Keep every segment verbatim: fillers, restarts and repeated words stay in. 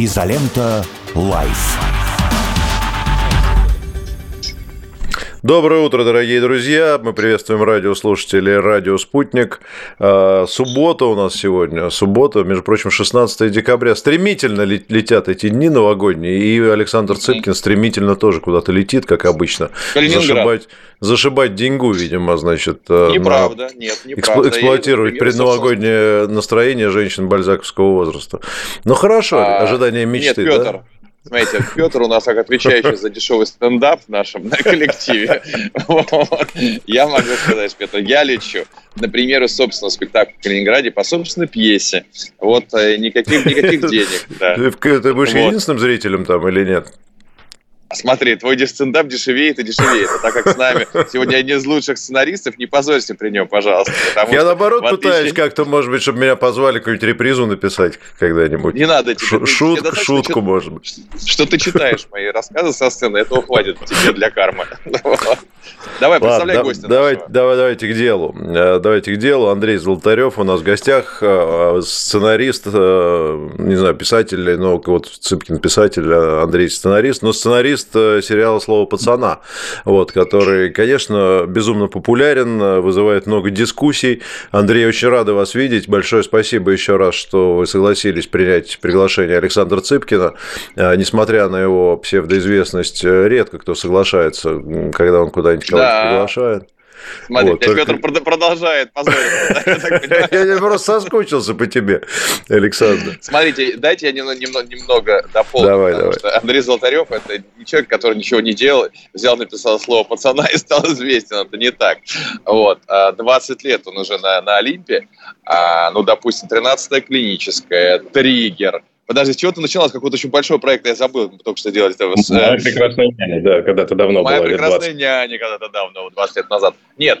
Изолента Life. Доброе утро, дорогие друзья. Мы приветствуем радиослушателей «Радио Спутник». Суббота у нас сегодня. Суббота, между прочим, шестнадцатое декабря. Стремительно летят эти дни новогодние. И Александр Цыпкин стремительно тоже куда-то летит, как обычно. Зашибать, зашибать деньгу, видимо, значит. Неправда, на... нет, неправда. Эксплуатировать Я предновогоднее настроение женщин бальзаковского возраста. Ну, хорошо, а... ожидание мечты, нет, Пётр. Да? Знаете, Петр у нас как отвечающий за дешевый стендап в нашем коллективе. Я могу сказать, Петр, я лечу. Например, из собственного спектакля в Ленинграде по собственной пьесе. Вот, никаких денег. Ты будешь единственным зрителем там или нет? Смотри, твой стендап дешевеет и дешевеет. А так как с нами сегодня один из лучших сценаристов, не позорься при нем, пожалуйста. Я, наоборот, отличие... пытаюсь как-то, может быть, чтобы меня позвали какую-нибудь репризу написать когда-нибудь. Не надо тебе. Шут... Шутку, шутку, может быть. Что ты читаешь мои рассказы со сцены, этого хватит тебе для кармы. Давай, представляй гостя. Давайте к делу. Давайте к делу. Андрей Золотарёв у нас в гостях. Сценарист, не знаю, писатель, ну, вот Цыпкин писатель, Андрей сценарист, но сценарист сериала «Слово пацана», вот, который, конечно, безумно популярен, вызывает много дискуссий. Андрей, очень рада вас видеть. Большое спасибо еще раз, что вы согласились принять приглашение Александра Цыпкина. Несмотря на его псевдоизвестность, редко кто соглашается, когда он куда-нибудь кого-то да. приглашает. Смотри, вот, только... Петр продолжает позориться. Я просто соскучился по тебе, Александр. Смотрите, дайте я немного дополню, потому что Андрей Золотарёв — это человек, который ничего не делал, взял, написал «Слово пацана» и стал известен. Это не так. двадцать лет он уже на Олимпе. Ну, допустим, тринадцатая клиническая, триггер. Подожди, с чего-то началось, какой-то очень большой проект, я забыл, мы только что делали. «Моя прекрасная няня», да, когда-то давно было. «Моя прекрасная няня» когда-то давно, двадцать лет назад. Нет,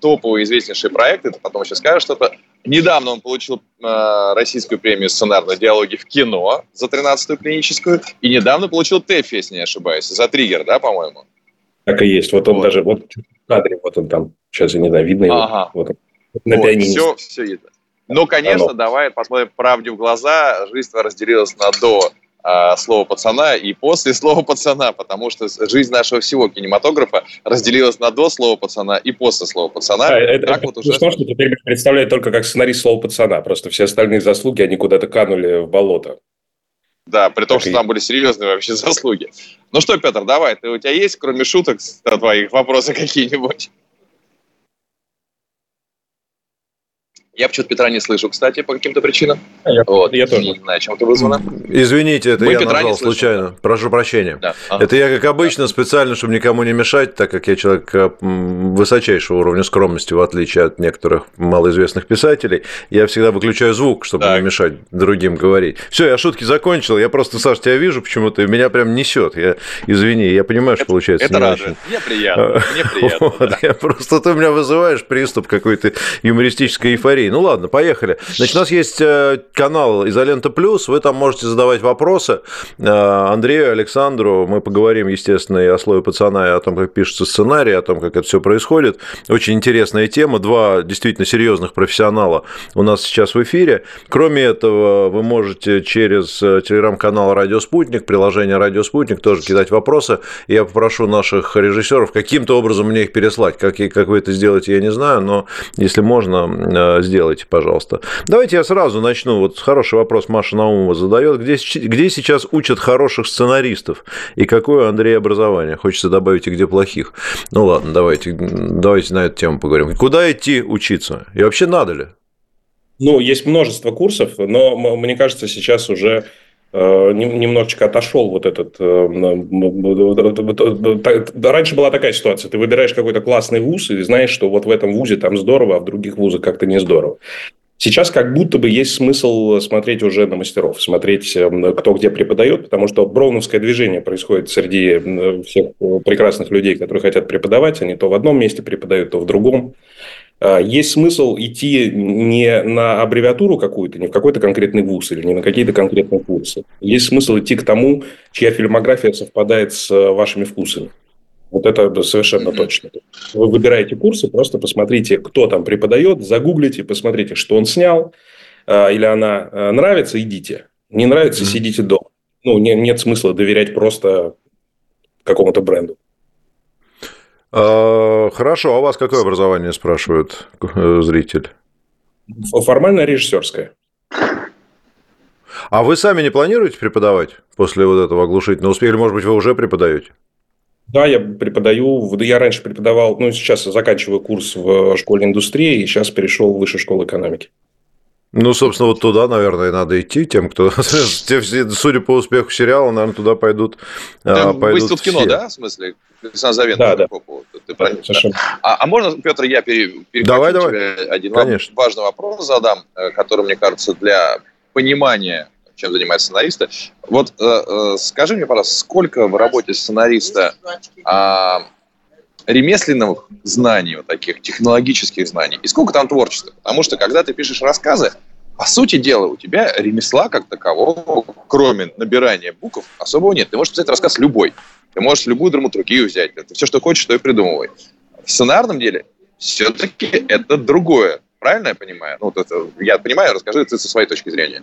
топовый известнейший проект, это потом еще скажешь что-то. Недавно он получил российскую премию сценарной «Диалоги в кино» за тринадцатую клиническую, и недавно получил ТЭФ, если не ошибаюсь, за «Триггер», да, по-моему? Так и есть, вот он вот. даже, вот в кадре, вот он там, сейчас я не знаю, видно его, ага. вот он, на вот, пианине. Все, все видно. Ну, конечно, Оно. давай посмотрим правде в глаза. Жизнь разделилась на «до» э, «Слова пацана» и «после» «Слова пацана», потому что жизнь нашего всего кинематографа разделилась на «до» «Слова пацана» и «после» «Слова пацана». А, это так это вот уже... что, что теперь представляет только как сценарист «Слова пацана». Просто все остальные заслуги, они куда-то канули в болото. Да, при том, так что и... там были серьезные вообще заслуги. Ну что, Петр, давай, ты, у тебя есть, кроме шуток, твоих вопросы какие-нибудь? Я почему-то Петра не слышу, кстати, по каким-то причинам. Я, вот. я тоже. Не знаю, чем это вызвано. Извините, это Мы я Петра нажал случайно. Прошу прощения. Да. Ага. Это я, как обычно, да. специально, чтобы никому не мешать, так как я человек высочайшего уровня скромности, в отличие от некоторых малоизвестных писателей. Я всегда выключаю звук, чтобы так. не мешать другим говорить. Все, я шутки закончил. Я просто, Саш, тебя вижу почему-то, и меня прям несет. Я, извини, я понимаю, что это, получается это не радует. очень. Мне приятно. Мне приятно. Вот, да. я просто ты меня вызываешь приступ какой-то юмористической эйфории. Ну ладно, поехали. Значит, у нас есть канал «Изолента Плюс». Вы там можете задавать вопросы Андрею, Александру. Мы поговорим, естественно, и о «Слове пацана», и о том, как пишется сценарий, о том, как это все происходит. Очень интересная тема. Два действительно серьезных профессионала у нас сейчас в эфире. Кроме этого, вы можете через телеграм-канал «Радио Спутник», приложение «Радио Спутник» тоже кидать вопросы. Я попрошу наших режиссеров каким-то образом мне их переслать. Как, как вы это сделаете, я не знаю, но если можно, сделайте. Делайте, пожалуйста. Давайте я сразу начну. Вот хороший вопрос Маша Наумова задает. Где, где сейчас учат хороших сценаристов? И какое, Андрей, образование? Хочется добавить, и где плохих. Ну ладно, давайте, давайте на эту тему поговорим. Куда идти учиться? И вообще надо ли? Ну, есть множество курсов, но, мне кажется, сейчас уже немножечко отошел вот этот... Раньше была такая ситуация. Ты выбираешь какой-то классный вуз и знаешь, что вот в этом вузе там здорово, а в других вузах как-то не здорово. Сейчас как будто бы есть смысл смотреть уже на мастеров, смотреть, кто где преподает, потому что броуновское движение происходит среди всех прекрасных людей, которые хотят преподавать. Они то в одном месте преподают, то в другом. Есть смысл идти не на аббревиатуру какую-то, не в какой-то конкретный вуз или не на какие-то конкретные курсы. Есть смысл идти к тому, чья фильмография совпадает с вашими вкусами. Вот это совершенно точно. Вы выбираете курсы, просто посмотрите, кто там преподает, загуглите, посмотрите, что он снял или она нравится, идите. Не нравится, сидите дома. ну, не, нет смысла доверять просто какому-то бренду. А, хорошо, а у вас какое образование, спрашивает зритель? Формально режиссерское. А вы сами не планируете преподавать после вот этого оглушительного успеха? Или, может быть, вы уже преподаете? Да, я преподаю. Я раньше преподавал, ну, сейчас я заканчиваю курс в школе индустрии, и сейчас перешел в Высшую школу экономики. Ну, собственно, вот туда, наверное, надо идти тем, кто, судя по успеху сериала, наверное, туда пойдут. Выстрел в кино, да, в смысле? Александр да, да. Ты да, а, а можно, Петр, я пере... давай, давай. Один Конечно. важный вопрос задам, который, мне кажется, для понимания, чем занимаются сценаристы. Вот э, скажи мне, пожалуйста, сколько в работе сценариста э, ремесленных знаний, вот таких технологических знаний, и сколько там творчества? Потому что, когда ты пишешь рассказы, по сути дела, у тебя ремесла как такового, кроме набирания букв, особого нет. Ты можешь писать рассказ любой. Ты можешь любую драматургию взять. Ты все, что хочешь, то и придумывай. В сценарном деле все-таки это другое. Правильно я понимаю? Ну, вот это, я понимаю, расскажи ты со своей точки зрения.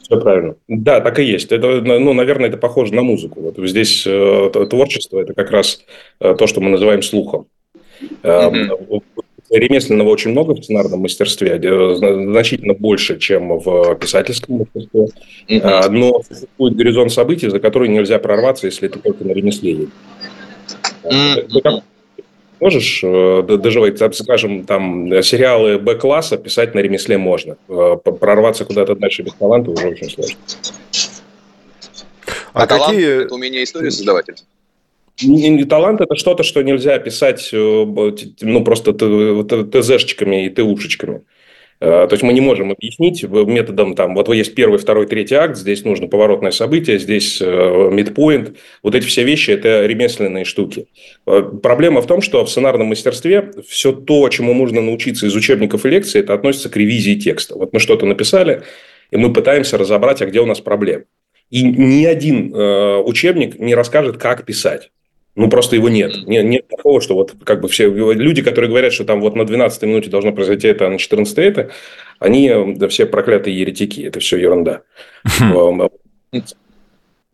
Все правильно. Да, так и есть. Это, ну, наверное, это похоже на музыку. Вот здесь э, творчество – это как раз э, то, что мы называем слухом. Mm-hmm. Ремесленного очень много в сценарном мастерстве, значительно больше, чем в писательском мастерстве. Mm-hmm. Но существует горизонт событий, за которые нельзя прорваться, если ты только на ремесле. Mm-hmm. Можешь доживать, скажем, там сериалы Б-класса писать на ремесле можно. Прорваться куда-то дальше без таланта уже очень сложно. А, а талант какие... – это умение истории создавателя? Талант – это что-то, что нельзя писать ну, просто ТЗшечками и ТУшечками. То есть мы не можем объяснить методом, там, вот есть первый, второй, третий акт, здесь нужно поворотное событие, здесь мидпоинт. Вот эти все вещи – это ремесленные штуки. Проблема в том, что в сценарном мастерстве все то, чему можно научиться из учебников и лекций, это относится к ревизии текста. Вот мы что-то написали, и мы пытаемся разобрать, а где у нас проблема. И ни один э, учебник не расскажет, как писать. Ну, просто его нет. Нет, нет такого, что вот как бы все люди, которые говорят, что там вот на двенадцатой минуте должно произойти это, а на четырнадцатой это, они да, все проклятые еретики. Это все ерунда.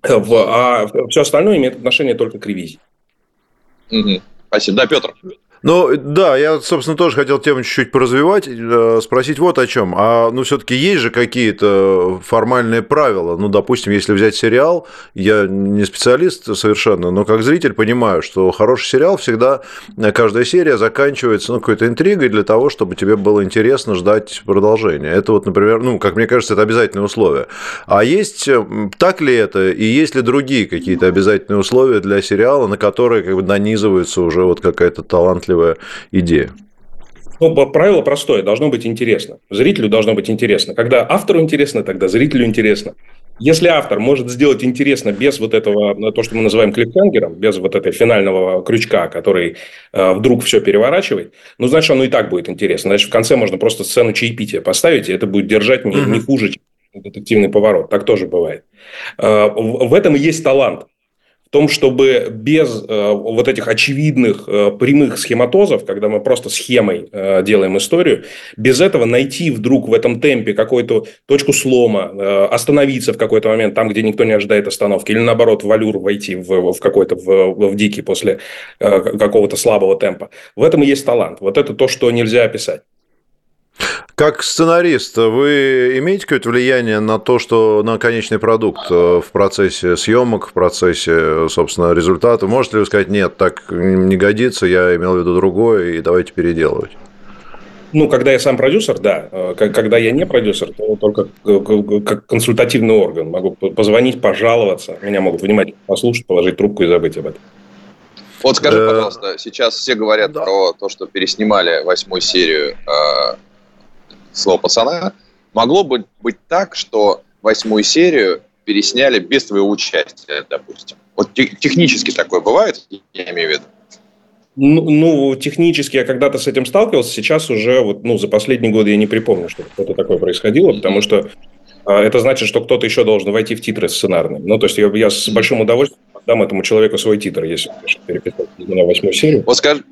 А все остальное имеет отношение только к ревизии. Спасибо. Да, Петр? Ну, да, я, собственно, тоже хотел тему чуть-чуть поразвивать, спросить вот о чем. А, ну, все-таки есть же какие-то формальные правила. Ну, допустим, если взять сериал, я не специалист совершенно, но как зритель понимаю, что хороший сериал всегда, каждая серия заканчивается ну, какой-то интригой для того, чтобы тебе было интересно ждать продолжения. Это вот, например, ну, как мне кажется, это обязательное условие. А есть, так ли это, и есть ли другие какие-то обязательные условия для сериала, на которые как бы нанизывается уже вот какая-то талантливая идея? Ну, правило простое. Должно быть интересно. Зрителю должно быть интересно. Когда автору интересно, тогда зрителю интересно. Если автор может сделать интересно без вот этого, то, что мы называем клиффхенгером, без вот этого финального крючка, который э, вдруг все переворачивает, ну, значит, оно и так будет интересно. Значит, в конце можно просто сцену чаепития поставить, и это будет держать не, не хуже, чем детективный поворот. Так тоже бывает. Э, в, в этом и есть талант. В том, чтобы без э, вот этих очевидных э, прямых схематозов, когда мы просто схемой э, делаем историю, без этого найти вдруг в этом темпе какую-то точку слома, э, остановиться в какой-то момент там, где никто не ожидает остановки, или наоборот в аллюр войти в, в какой-то в, в дикий после э, какого-то слабого темпа. В этом и есть талант. Вот это то, что нельзя описать. Как сценарист, вы имеете какое-то влияние на то, что на конечный продукт в процессе съемок, в процессе, собственно, результата? Можете ли вы сказать, нет, так не годится, я имел в виду другое, и давайте переделывать? Ну, когда я сам продюсер, да. Когда я не продюсер, то только как консультативный орган. Могу позвонить, пожаловаться, меня могут внимательно послушать, положить трубку и забыть об этом. Вот скажи, пожалуйста, сейчас все говорят да. про то, что переснимали восьмую серию «Слово пацана». Могло бы быть так, что восьмую серию пересняли без твоего участия, допустим. Вот технически такое бывает, я имею в виду? Ну, ну технически я когда-то с этим сталкивался. Сейчас уже вот, ну, за последние годы я не припомню, что что-то такое происходило, потому что а, это значит, что кто-то еще должен войти в титры сценарные. Ну, то есть я, я с большим удовольствием отдам этому человеку свой титр, если переписать на восьмую серию. Вот, скажи,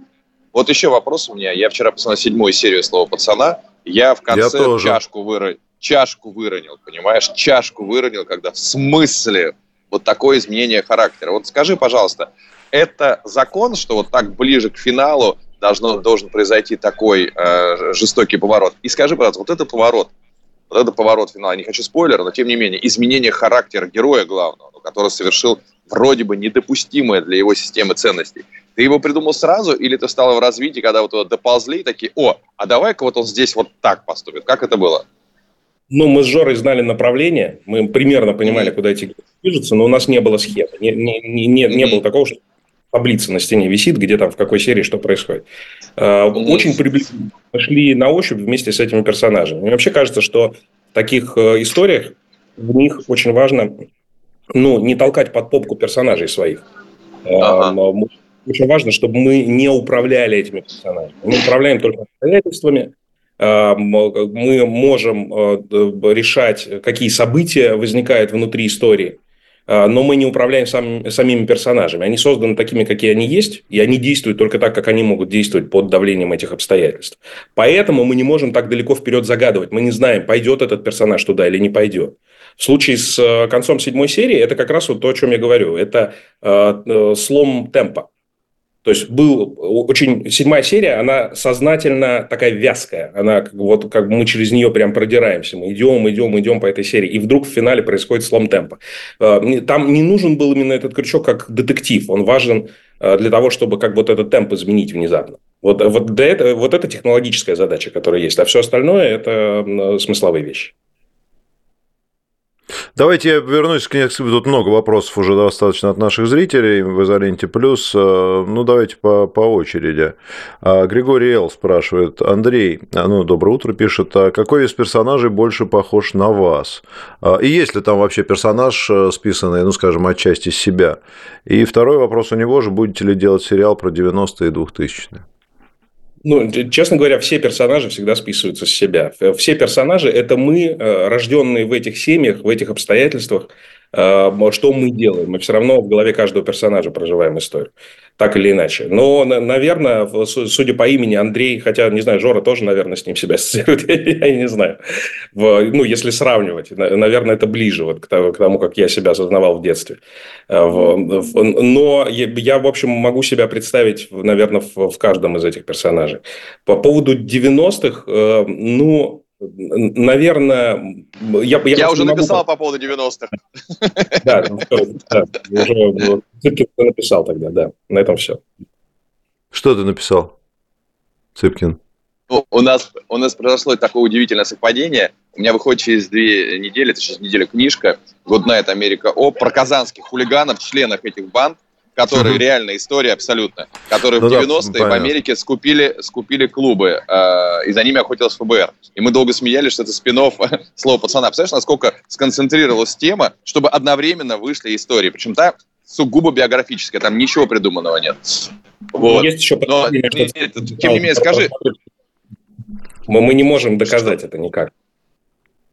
вот еще вопрос у меня. Я вчера посмотрел седьмую серию «Слово пацана». Я в конце я чашку, выро... чашку выронил, понимаешь? Чашку выронил, когда в смысле вот такое изменение характера. Вот скажи, пожалуйста, это закон, что вот так ближе к финалу должно, должен произойти такой э, жестокий поворот? И скажи, пожалуййста, вот это поворот, вот это поворот финала, я не хочу спойлера, но тем не менее, изменение характера героя главного, который совершил вроде бы недопустимое для его системы ценностей. Ты его придумал сразу или ты стал в развитии, когда вот его доползли и такие, о, а давай-ка вот он здесь вот так поступит? Как это было? Ну, мы с Жорой знали направление, мы примерно понимали, куда эти движутся, но у нас не было схемы, не, не, не, не было такого, что таблица на стене висит, где там, в какой серии что происходит. Очень приблизительно мы шли на ощупь вместе с этими персонажами. Мне вообще кажется, что в таких историях в них очень важно ну, не толкать под попку персонажей своих. Ага. Очень важно, чтобы мы не управляли этими персонажами. Мы управляем только обстоятельствами. Мы можем решать, какие события возникают внутри истории, но мы не управляем сам, самими персонажами. Они созданы такими, какие они есть, и они действуют только так, как они могут действовать под давлением этих обстоятельств. Поэтому мы не можем так далеко вперед загадывать. Мы не знаем, пойдет этот персонаж туда или не пойдет. В случае с концом седьмой серии это как раз вот то, о чем я говорю. Это слом темпа. То есть был очень седьмая серия, она сознательно такая вязкая, она вот как бы мы через нее прям продираемся, мы идем, идем, идем по этой серии, и вдруг в финале происходит слом темпа. Там не нужен был именно этот крючок как детектив, он важен для того, чтобы как вот этот темп изменить внезапно. Вот, вот, для этого, вот это технологическая задача, которая есть, а все остальное это смысловые вещи. Давайте я вернусь к несколько... Тут много вопросов уже достаточно от наших зрителей в «Изоленте Плюс». Ну, давайте по, по очереди. Григорий Л. спрашивает. Андрей, ну, доброе утро, пишет. А какой из персонажей больше похож на вас? И есть ли там вообще персонаж, списанный, ну, скажем, отчасти из себя? И второй вопрос у него же. Будете ли делать сериал про девяностые и двухтысячные? Ну, честно говоря, все персонажи всегда списываются с себя. Все персонажи – это мы, рожденные в этих семьях, в этих обстоятельствах. Что мы делаем? Мы все равно в голове каждого персонажа проживаем историю. Так или иначе. Но, наверное, судя по имени Андрей, хотя, не знаю, Жора тоже, наверное, с ним себя ассоциирует, я не знаю. Ну, если сравнивать, наверное, это ближе вот к тому, как я себя осознавал в детстве. Но я, в общем, могу себя представить, наверное, в каждом из этих персонажей. По поводу девяностых, ну... Наверное, я, я, я уже написал могу... по поводу девяностых. Да, уже Цыпкин написал тогда, да. На этом все. Что ты написал, Цыпкин? У нас у нас произошло такое удивительное совпадение. У меня выходит через две недели, это через неделю книжка Good Night America о про казанских хулиганов, членах этих банд, которые реальная история абсолютно, которые ну в девяностые да, в Америке скупили, скупили клубы, э, и за ними охотилась эф бэ эр. И мы долго смеялись, что это спин-офф «Слово пацана». Представляешь, насколько сконцентрировалась тема, чтобы одновременно вышли истории. Причем та сугубо биографическая, там ничего придуманного нет. Вот. Есть еще но, нет, нет, тем не менее, скажи... Мы, мы не можем доказать что? Это никак.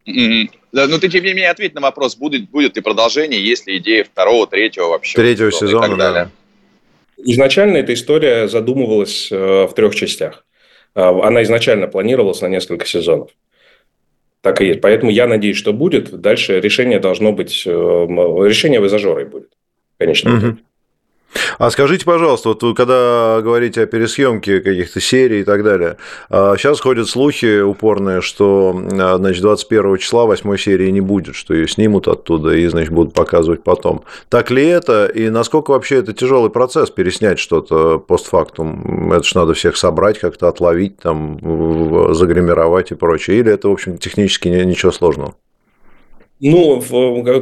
Mm-hmm. Да, ну, ты, тем не менее, ответь на вопрос, будет, будет ли продолжение, есть ли идея второго, третьего вообще. Третьего сезона, и так далее. Да. Изначально эта история задумывалась в трех частях. Она изначально планировалась на несколько сезонов. Так и есть. Поэтому я надеюсь, что будет. Дальше решение должно быть... Решение вы за Жорой будет. Конечно. Mm-hmm. А скажите, пожалуйста, вот вы когда говорите о пересъемке каких-то серий и так далее, сейчас ходят слухи упорные, что, значит, двадцать первого числа восьмой серии не будет, что ее снимут оттуда и, значит, будут показывать потом. Так ли это? И насколько вообще это тяжелый процесс переснять что-то постфактум? Это же надо всех собрать, как-то отловить, там, загримировать и прочее. Или это, в общем, технически ничего сложного? Ну,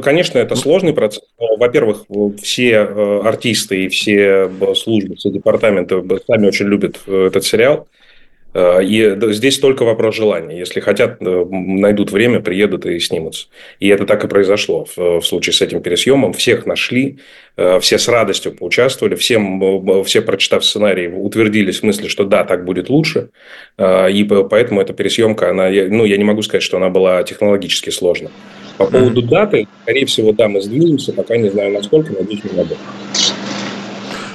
конечно, это сложный процесс. Во-первых, все артисты и все службы, все департаменты сами очень любят этот сериал. И здесь только вопрос желания. Если хотят, найдут время, приедут и снимутся. И это так и произошло в случае с этим пересъемом. Всех нашли, все с радостью поучаствовали, всем, все, прочитав сценарий, утвердились в мысли, что да, так будет лучше. И поэтому эта пересъемка, она, ну, я не могу сказать, что она была технологически сложна. По поводу даты, скорее всего, да, мы сдвинемся, пока не знаю, насколько, надеюсь, не надо.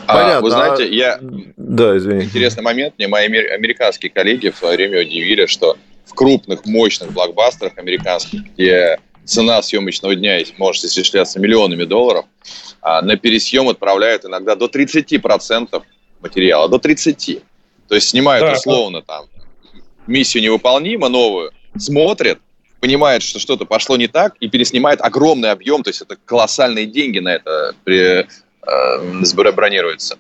Понятно. А, вы знаете, а... я... Да, извини. Интересный момент. Мне мои американские коллеги в свое время удивили, что в крупных, мощных блокбастерах американских, где цена съемочного дня может исчисляться миллионами долларов, а на пересъем отправляют иногда до тридцать процентов материала, до тридцати. То есть снимают, да, условно, там, миссию невыполнима, новую, смотрят, понимают, что что-то пошло не так, и переснимают огромный объем, то есть это колоссальные деньги на это при, э, бронируются.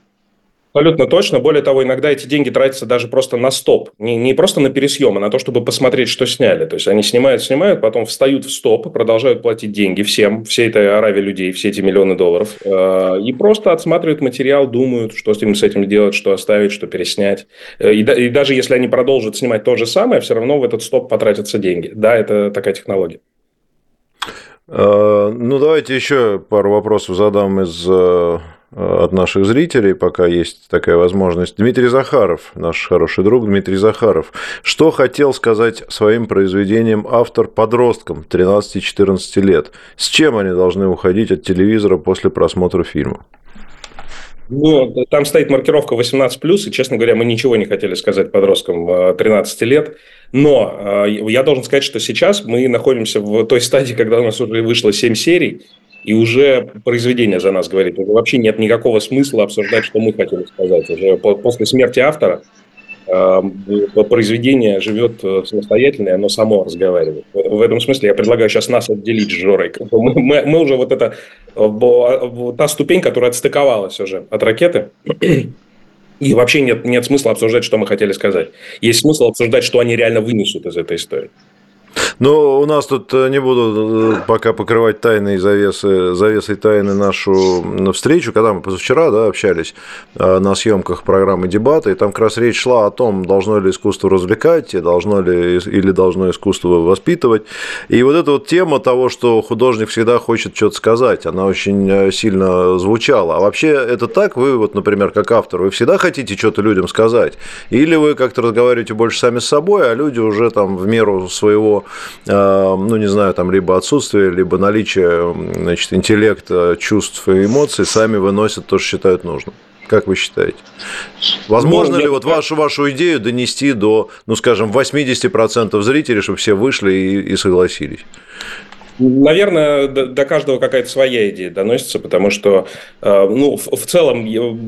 Абсолютно точно. Более того, иногда эти деньги тратятся даже просто на стоп. Не, не просто на пересъем, а на то, чтобы посмотреть, что сняли. То есть они снимают, снимают, потом встают в стоп, продолжают платить деньги всем, всей этой аравии людей, все эти миллионы долларов. Э, и просто отсматривают материал, думают, что с этим, с этим делать, что оставить, что переснять. Э, и, да, и даже если они продолжат снимать то же самое, все равно в этот стоп потратятся деньги. Да, это такая технология. Э, ну, давайте еще пару вопросов задам из... от наших зрителей, пока есть такая возможность. Дмитрий Захаров, наш хороший друг Дмитрий Захаров. Что хотел сказать своим произведением автор подросткам тринадцати-четырнадцати лет? С чем они должны уходить от телевизора после просмотра фильма? Ну, там стоит маркировка восемнадцать плюс, и, честно говоря, мы ничего не хотели сказать подросткам тринадцати лет. Но я должен сказать, что сейчас мы находимся в той стадии, когда у нас уже вышло семь серий, и уже произведение за нас говорит. Уже вообще нет никакого смысла обсуждать, что мы хотели сказать. Уже после смерти автора э, произведение живет самостоятельно, и оно само разговаривает. В этом смысле я предлагаю сейчас нас отделить с Жорой. Мы, мы, мы уже вот это, та ступень, которая отстыковалась уже от ракеты, и вообще нет, нет смысла обсуждать, что мы хотели сказать. Есть смысл обсуждать, что они реально вынесут из этой истории. Но у нас тут, не буду пока покрывать тайные завесы, завесой тайны нашу встречу, когда мы позавчера, да, общались на съемках программы «Дебаты», и там как раз речь шла о том, должно ли искусство развлекать, и должно ли, или должно искусство воспитывать. И вот эта вот тема того, что художник всегда хочет что-то сказать, она очень сильно звучала. А вообще это так? Вы, вот, например, как автор, вы всегда хотите что-то людям сказать? Или вы как-то разговариваете больше сами с собой, а люди уже там в меру своего... ну, не знаю, там, либо отсутствие, либо наличие, значит, интеллекта, чувств и эмоций, сами выносят то, что считают нужным. Как вы считаете? Возможно ну, ли вот вашу, вашу идею донести до, ну, скажем, восемьдесят процентов зрителей, чтобы все вышли и, и согласились? Наверное, до каждого какая-то своя идея доносится, потому что, ну, в целом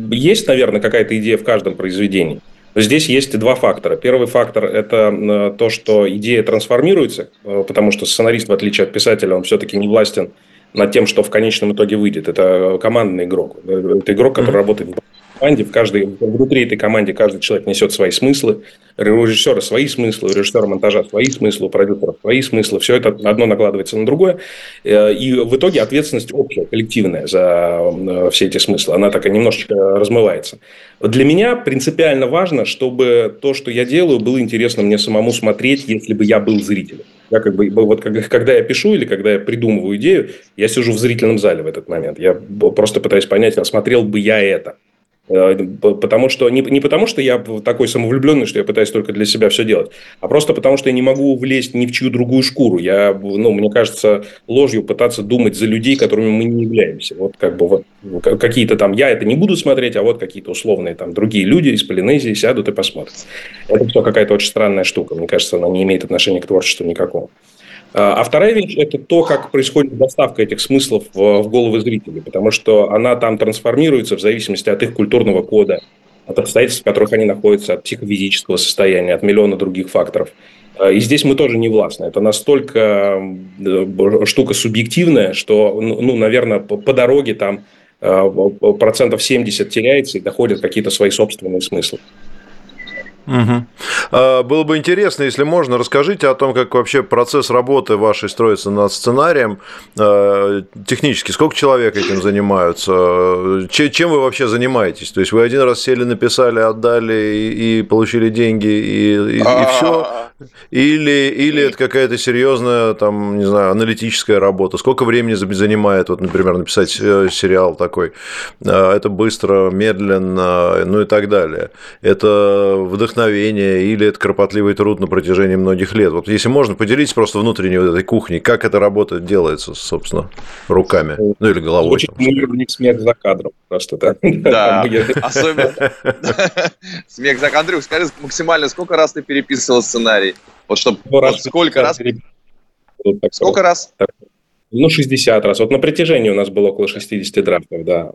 есть, наверное, какая-то идея в каждом произведении. Здесь есть два фактора. Первый фактор – это то, что идея трансформируется, потому что сценарист, в отличие от писателя, он все-таки не властен над тем, что в конечном итоге выйдет. Это командный игрок. Это игрок, который работает в команде. В каждой, внутри этой команды каждый человек несет свои смыслы. У режиссера свои смыслы, у режиссера монтажа свои смыслы, у продюсера свои смыслы. Все это одно накладывается на другое. И в итоге ответственность общая, коллективная за все эти смыслы. Она такая немножечко размывается. Для меня принципиально важно, чтобы то, что я делаю, было интересно мне самому смотреть, если бы я был зрителем. Я как бы, вот, когда я пишу или когда я придумываю идею, я сижу в зрительном зале в этот момент. Я просто пытаюсь понять, а смотрел бы я это. Потому что, не, не потому, что я такой самовлюбленный, что я пытаюсь только для себя все делать, а просто потому, что я не могу влезть ни в чью другую шкуру. Я, ну, мне кажется, ложью пытаться думать за людей, которыми мы не являемся. Вот как бы вот какие-то там я это не буду смотреть, а вот какие-то условные там другие люди из Полинезии сядут и посмотрят. Это все какая-то очень странная штука. Мне кажется, она не имеет отношения к творчеству никакого. А вторая вещь – это то, как происходит доставка этих смыслов в головы зрителей, потому что она там трансформируется в зависимости от их культурного кода, от обстоятельств, в которых они находятся, от психофизического состояния, от миллиона других факторов. И здесь мы тоже не властны. Это настолько штука субъективная, что, ну, наверное, по дороге там процентов семьдесят теряется и доходят какие-то свои собственные смыслы. Угу. Было бы интересно, если можно, расскажите о том, как вообще процесс работы вашей строится над сценарием технически. Сколько человек этим занимаются? Чем вы вообще занимаетесь? То есть вы один раз сели, написали, отдали и получили деньги, и, и, и все? Или, или это какая-то серьезная, там, не знаю, аналитическая работа? Сколько времени занимает, вот, например, написать сериал такой? Это быстро, медленно, ну и так далее. Это вдохновение? Или это кропотливый труд на протяжении многих лет? Вот если можно, поделитесь просто внутренней вот этой кухней, как эта работа делается, собственно, руками, ну или головой. Очень мирный смех за кадром просто, да? Да, особенно смех за кадром. Андрюх, скажи, максимально сколько раз ты переписывал сценарий? Вот чтобы сколько раз? Сколько раз? Ну, шестьдесят раз. Вот на притяжении у нас было около шестьдесят драфтов, да.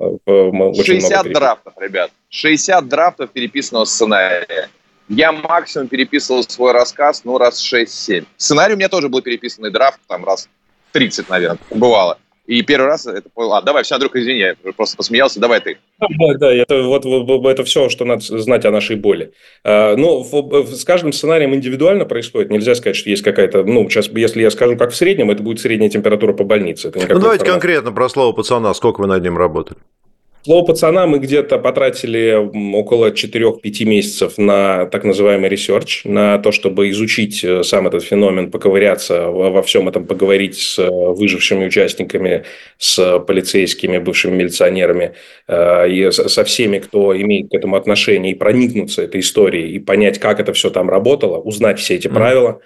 шестьдесят драфтов, ребят. шестьдесят драфтов переписанного сценария. Я максимум переписывал свой рассказ, ну, раз шесть-семь. Сценарий у меня тоже был переписанный драфт, там, раз тридцать, наверное, бывало. И первый раз это... А, давай, все, Андрюха, извини, я просто посмеялся, давай ты. Да, да, это, вот, это все, что надо знать о нашей боли. Ну, с каждым сценарием индивидуально происходит, нельзя сказать, что есть какая-то... Ну, сейчас, если я скажу, как в среднем, это будет средняя температура по больнице. Ну, давайте формат. Конкретно про слово пацана, сколько вы над ним работали? Слово пацана мы где-то потратили около четыре-пять месяцев на так называемый ресерч, на то, чтобы изучить сам этот феномен, поковыряться во всем этом, поговорить с выжившими участниками, с полицейскими, бывшими милиционерами, и со всеми, кто имеет к этому отношение, и проникнуться этой историей, и понять, как это все там работало, узнать все эти mm-hmm. правила.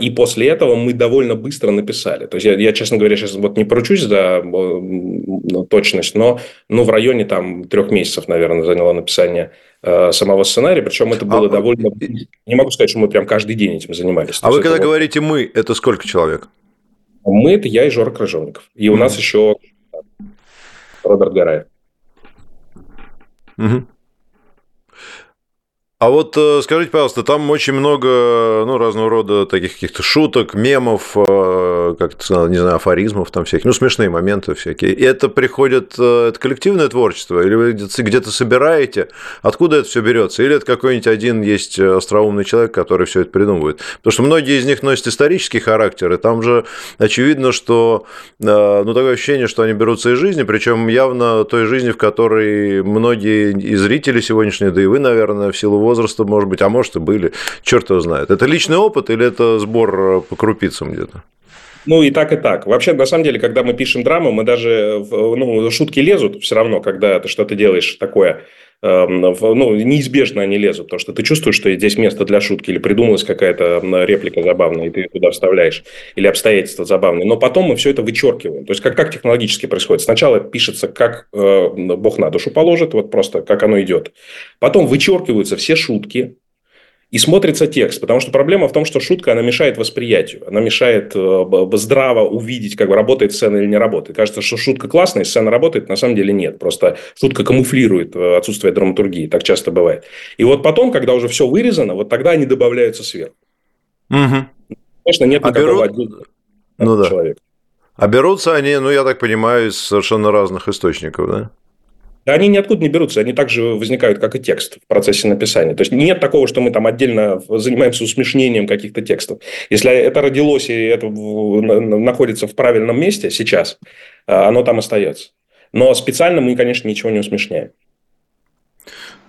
И после этого мы довольно быстро написали. То есть, я, я честно говоря, сейчас вот не поручусь за точность, но ну, в районе там, трех месяцев, наверное, заняло написание э, самого сценария. Причем это было а довольно... Вы... Не могу сказать, что мы прям каждый день этим занимались. А вы когда говорите вот... «мы», это сколько человек? Мы – это я и Жора Крыжовников. И mm-hmm. у нас еще Роберт Гараев. Mm-hmm. А вот скажите, пожалуйста, там очень много ну, разного рода таких каких-то шуток, мемов, как-то, не знаю, афоризмов там всяких, ну, смешные моменты всякие. И это приходит, это коллективное творчество? Или вы где-то собираете? Откуда это все берется? Или это какой-нибудь один есть остроумный человек, который все это придумывает? Потому что многие из них носят исторический характер, и там же очевидно, что, ну, такое ощущение, что они берутся из жизни, причем явно той жизни, в которой многие и зрители сегодняшние, да и вы, наверное, в силу возраста, может быть, а может и были, черт его знает. Это личный опыт или это сбор по крупицам где-то? Ну, и так, и так. Вообще, на самом деле, когда мы пишем драму, мы даже, ну, шутки лезут все равно, когда ты что-то делаешь такое, ну, неизбежно они лезут, потому что ты чувствуешь, что здесь место для шутки, или придумалась какая-то реплика забавная, и ты ее туда вставляешь, или обстоятельства забавные, но потом мы все это вычеркиваем. То есть, как, как технологически происходит. Сначала пишется, как э, Бог на душу положит, вот просто как оно идет. Потом вычеркиваются все шутки, и смотрится текст, потому что проблема в том, что шутка, она мешает восприятию, она мешает здраво увидеть, как бы работает сцена или не работает. Кажется, что шутка классная, сцена работает, на самом деле нет, просто шутка камуфлирует отсутствие драматургии, так часто бывает. И вот потом, когда уже все вырезано, вот тогда они добавляются сверху. Угу. Конечно, нет никакого отдельного ну, да. человека. А берутся они, ну, я так понимаю, из совершенно разных источников, да? Они ниоткуда не берутся, они также возникают, как и текст в процессе написания. То есть, нет такого, что мы там отдельно занимаемся усмешнением каких-то текстов. Если это родилось и это находится в правильном месте сейчас, оно там остается. Но специально мы, конечно, ничего не усмешняем.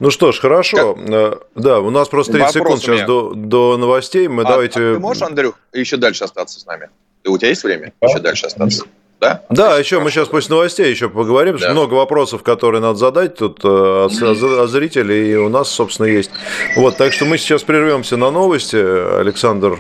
Ну что ж, хорошо. Как... Да, у нас просто тридцать вопрос секунд сейчас до, до новостей. Мы а, давайте... а ты можешь, Андрюх, еще дальше остаться с нами? У тебя есть время а? еще дальше остаться? Да, да, еще мы сейчас после новостей еще поговорим. Да. Много вопросов, которые надо задать тут от зрителей, и у нас, собственно, есть. Вот, так что мы сейчас прервемся на новости. Александр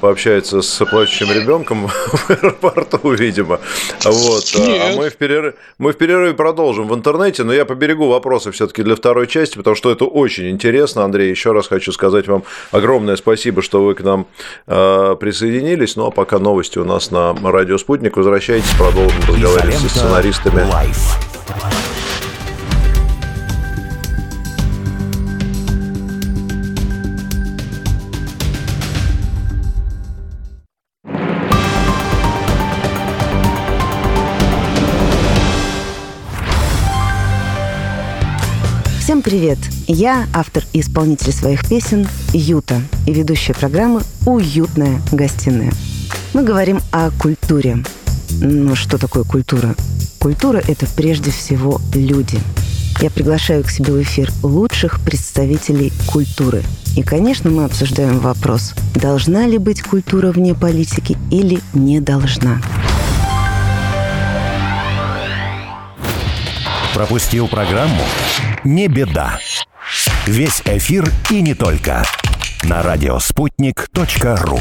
пообщается с плачущим ребенком в аэропорту, видимо. Вот. А мы в, перерыв... мы в перерыве продолжим в интернете, но я поберегу вопросы все-таки для второй части, потому что это очень интересно. Андрей, еще раз хочу сказать вам огромное спасибо, что вы к нам э, присоединились. Ну, а пока новости у нас на Радио Спутник. Возвращайтесь. Продолжим разговаривать со сценаристами. Life. Всем привет! Я автор и исполнитель своих песен Юта и ведущая программы «Уютная гостиная». Мы говорим о культуре. Но что такое культура? Культура – это прежде всего люди. Я приглашаю к себе в эфир лучших представителей культуры. И, конечно, мы обсуждаем вопрос, должна ли быть культура вне политики или не должна. Пропустил программу? Не беда. Весь эфир и не только. На радио спутник точка ру.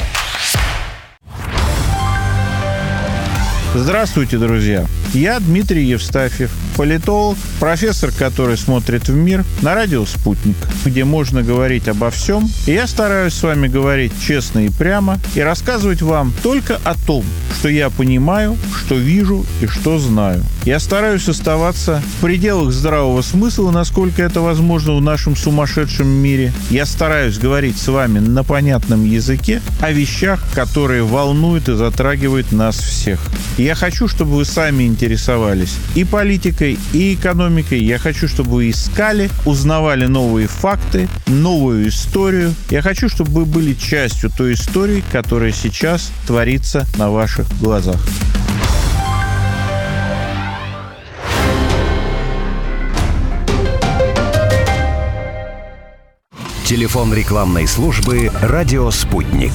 Здравствуйте, друзья! Я Дмитрий Евстафьев, политолог, профессор, который смотрит в мир на радио «Спутник», где можно говорить обо всем. И я стараюсь с вами говорить честно и прямо и рассказывать вам только о том, что я понимаю, что вижу и что знаю. Я стараюсь оставаться в пределах здравого смысла, насколько это возможно в нашем сумасшедшем мире. Я стараюсь говорить с вами на понятном языке о вещах, которые волнуют и затрагивают нас всех. Я хочу, чтобы вы сами интересовались и политикой, и экономикой. Я хочу, чтобы вы искали, узнавали новые факты, новую историю. Я хочу, чтобы вы были частью той истории, которая сейчас творится на ваших глазах. Телефон рекламной службы «Радио Спутник».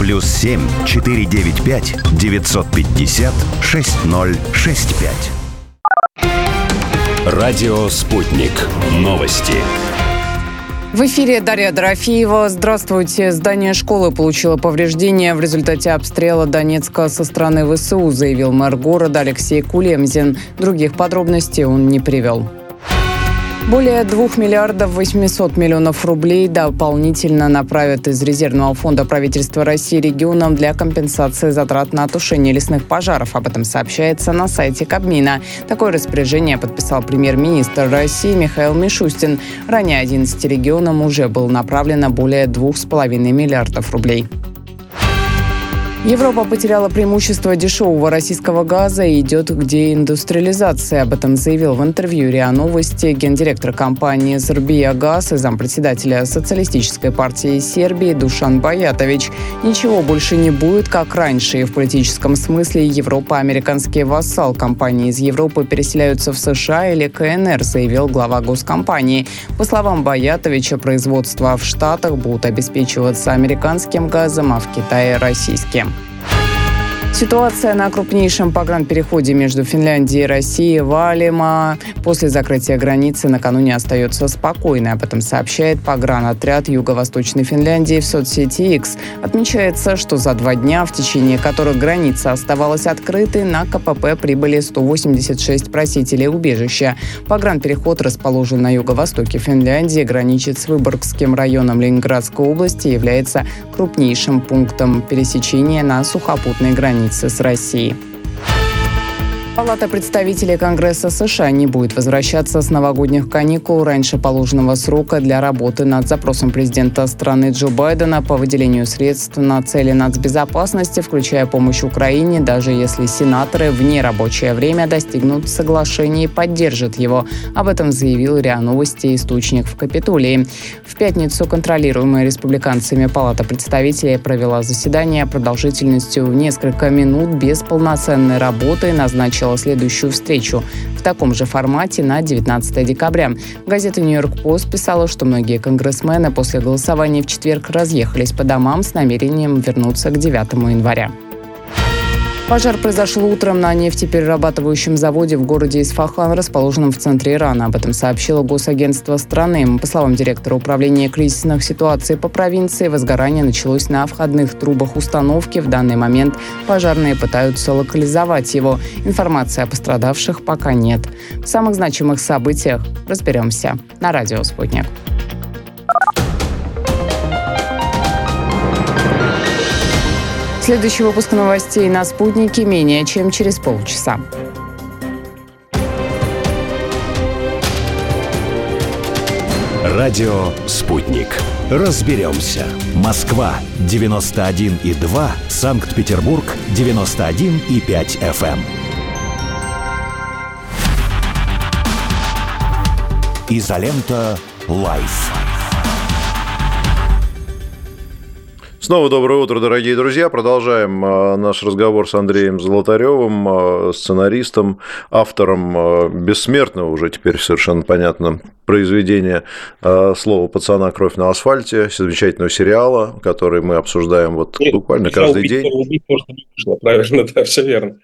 Плюс семь четыре девять пять девятьсот пятьдесят шесть ноль шесть пять. «Радио Спутник». Новости. В эфире Дарья Дорофеева. Здравствуйте. Здание школы получило повреждения в результате обстрела Донецка со стороны ВСУ, заявил мэр города Алексей Кулемзин. Других подробностей он не привел. Более двух миллиардов восьмисот миллионов рублей дополнительно направят из резервного фонда правительства России регионам для компенсации затрат на тушение лесных пожаров. Об этом сообщается на сайте Кабмина. Такое распоряжение подписал премьер-министр России Михаил Мишустин. Ранее одиннадцати регионам уже было направлено более двух с половиной миллиардов рублей. Европа потеряла преимущество дешевого российского газа и идет к деиндустриализации. Об этом заявил в интервью РИА Новости гендиректор компании «Сербиягаз» и зампредседателя Социалистической партии Сербии Душан Баятович. Ничего больше не будет, как раньше. И в политическом смысле Европа – американский вассал. Компании из Европы переселяются в США или КНР, заявил глава госкомпании. По словам Баятовича, производство в Штатах будут обеспечиваться американским газом, а в Китае – российским. Ситуация на крупнейшем погранпереходе между Финляндией и Россией Валима после закрытия границы накануне остается спокойной. Об этом сообщает погранотряд Юго-Восточной Финляндии в соцсети X. Отмечается, что за два дня, в течение которых граница оставалась открытой, на КПП прибыли сто восемьдесят шесть просителей убежища. Погранпереход расположен на юго-востоке Финляндии, граничит с Выборгским районом Ленинградской области и является крупнейшим пунктом пересечения на сухопутной границе с Россией. Палата представителей Конгресса США не будет возвращаться с новогодних каникул раньше положенного срока для работы над запросом президента страны Джо Байдена по выделению средств на цели нацбезопасности, включая помощь Украине, даже если сенаторы в нерабочее время достигнут соглашения и поддержат его. Об этом заявил РИА Новости источник в Капитолии. В пятницу контролируемая республиканцами Палата представителей провела заседание продолжительностью в несколько минут без полноценной работы и назначила следующую встречу в таком же формате на девятнадцатое декабря. Газета «Нью-Йорк-Пост» писала, что многие конгрессмены после голосования в четверг разъехались по домам с намерением вернуться к девятому января. Пожар произошел утром на нефтеперерабатывающем заводе в городе Исфахан, расположенном в центре Ирана. Об этом сообщило госагентство страны. По словам директора управления кризисных ситуаций по провинции, возгорание началось на входных трубах установки. В данный момент пожарные пытаются локализовать его. Информации о пострадавших пока нет. В самых значимых событиях разберемся на радио «Спутник». Следующий выпуск новостей на «Спутнике» менее чем через полчаса. Радио «Спутник». Разберемся. Москва, девяносто один и два, Санкт-Петербург, девяносто один и пять эф эм. Изолента Life. Снова доброе утро, дорогие друзья. Продолжаем наш разговор с Андреем Золотарёвым, сценаристом, автором бессмертного, уже теперь совершенно понятно, произведения «Слово пацана. Кровь на асфальте», замечательного сериала, который мы обсуждаем вот Нет, буквально каждый убить, день. Убить, может, не вышло, правильно, да, все верно.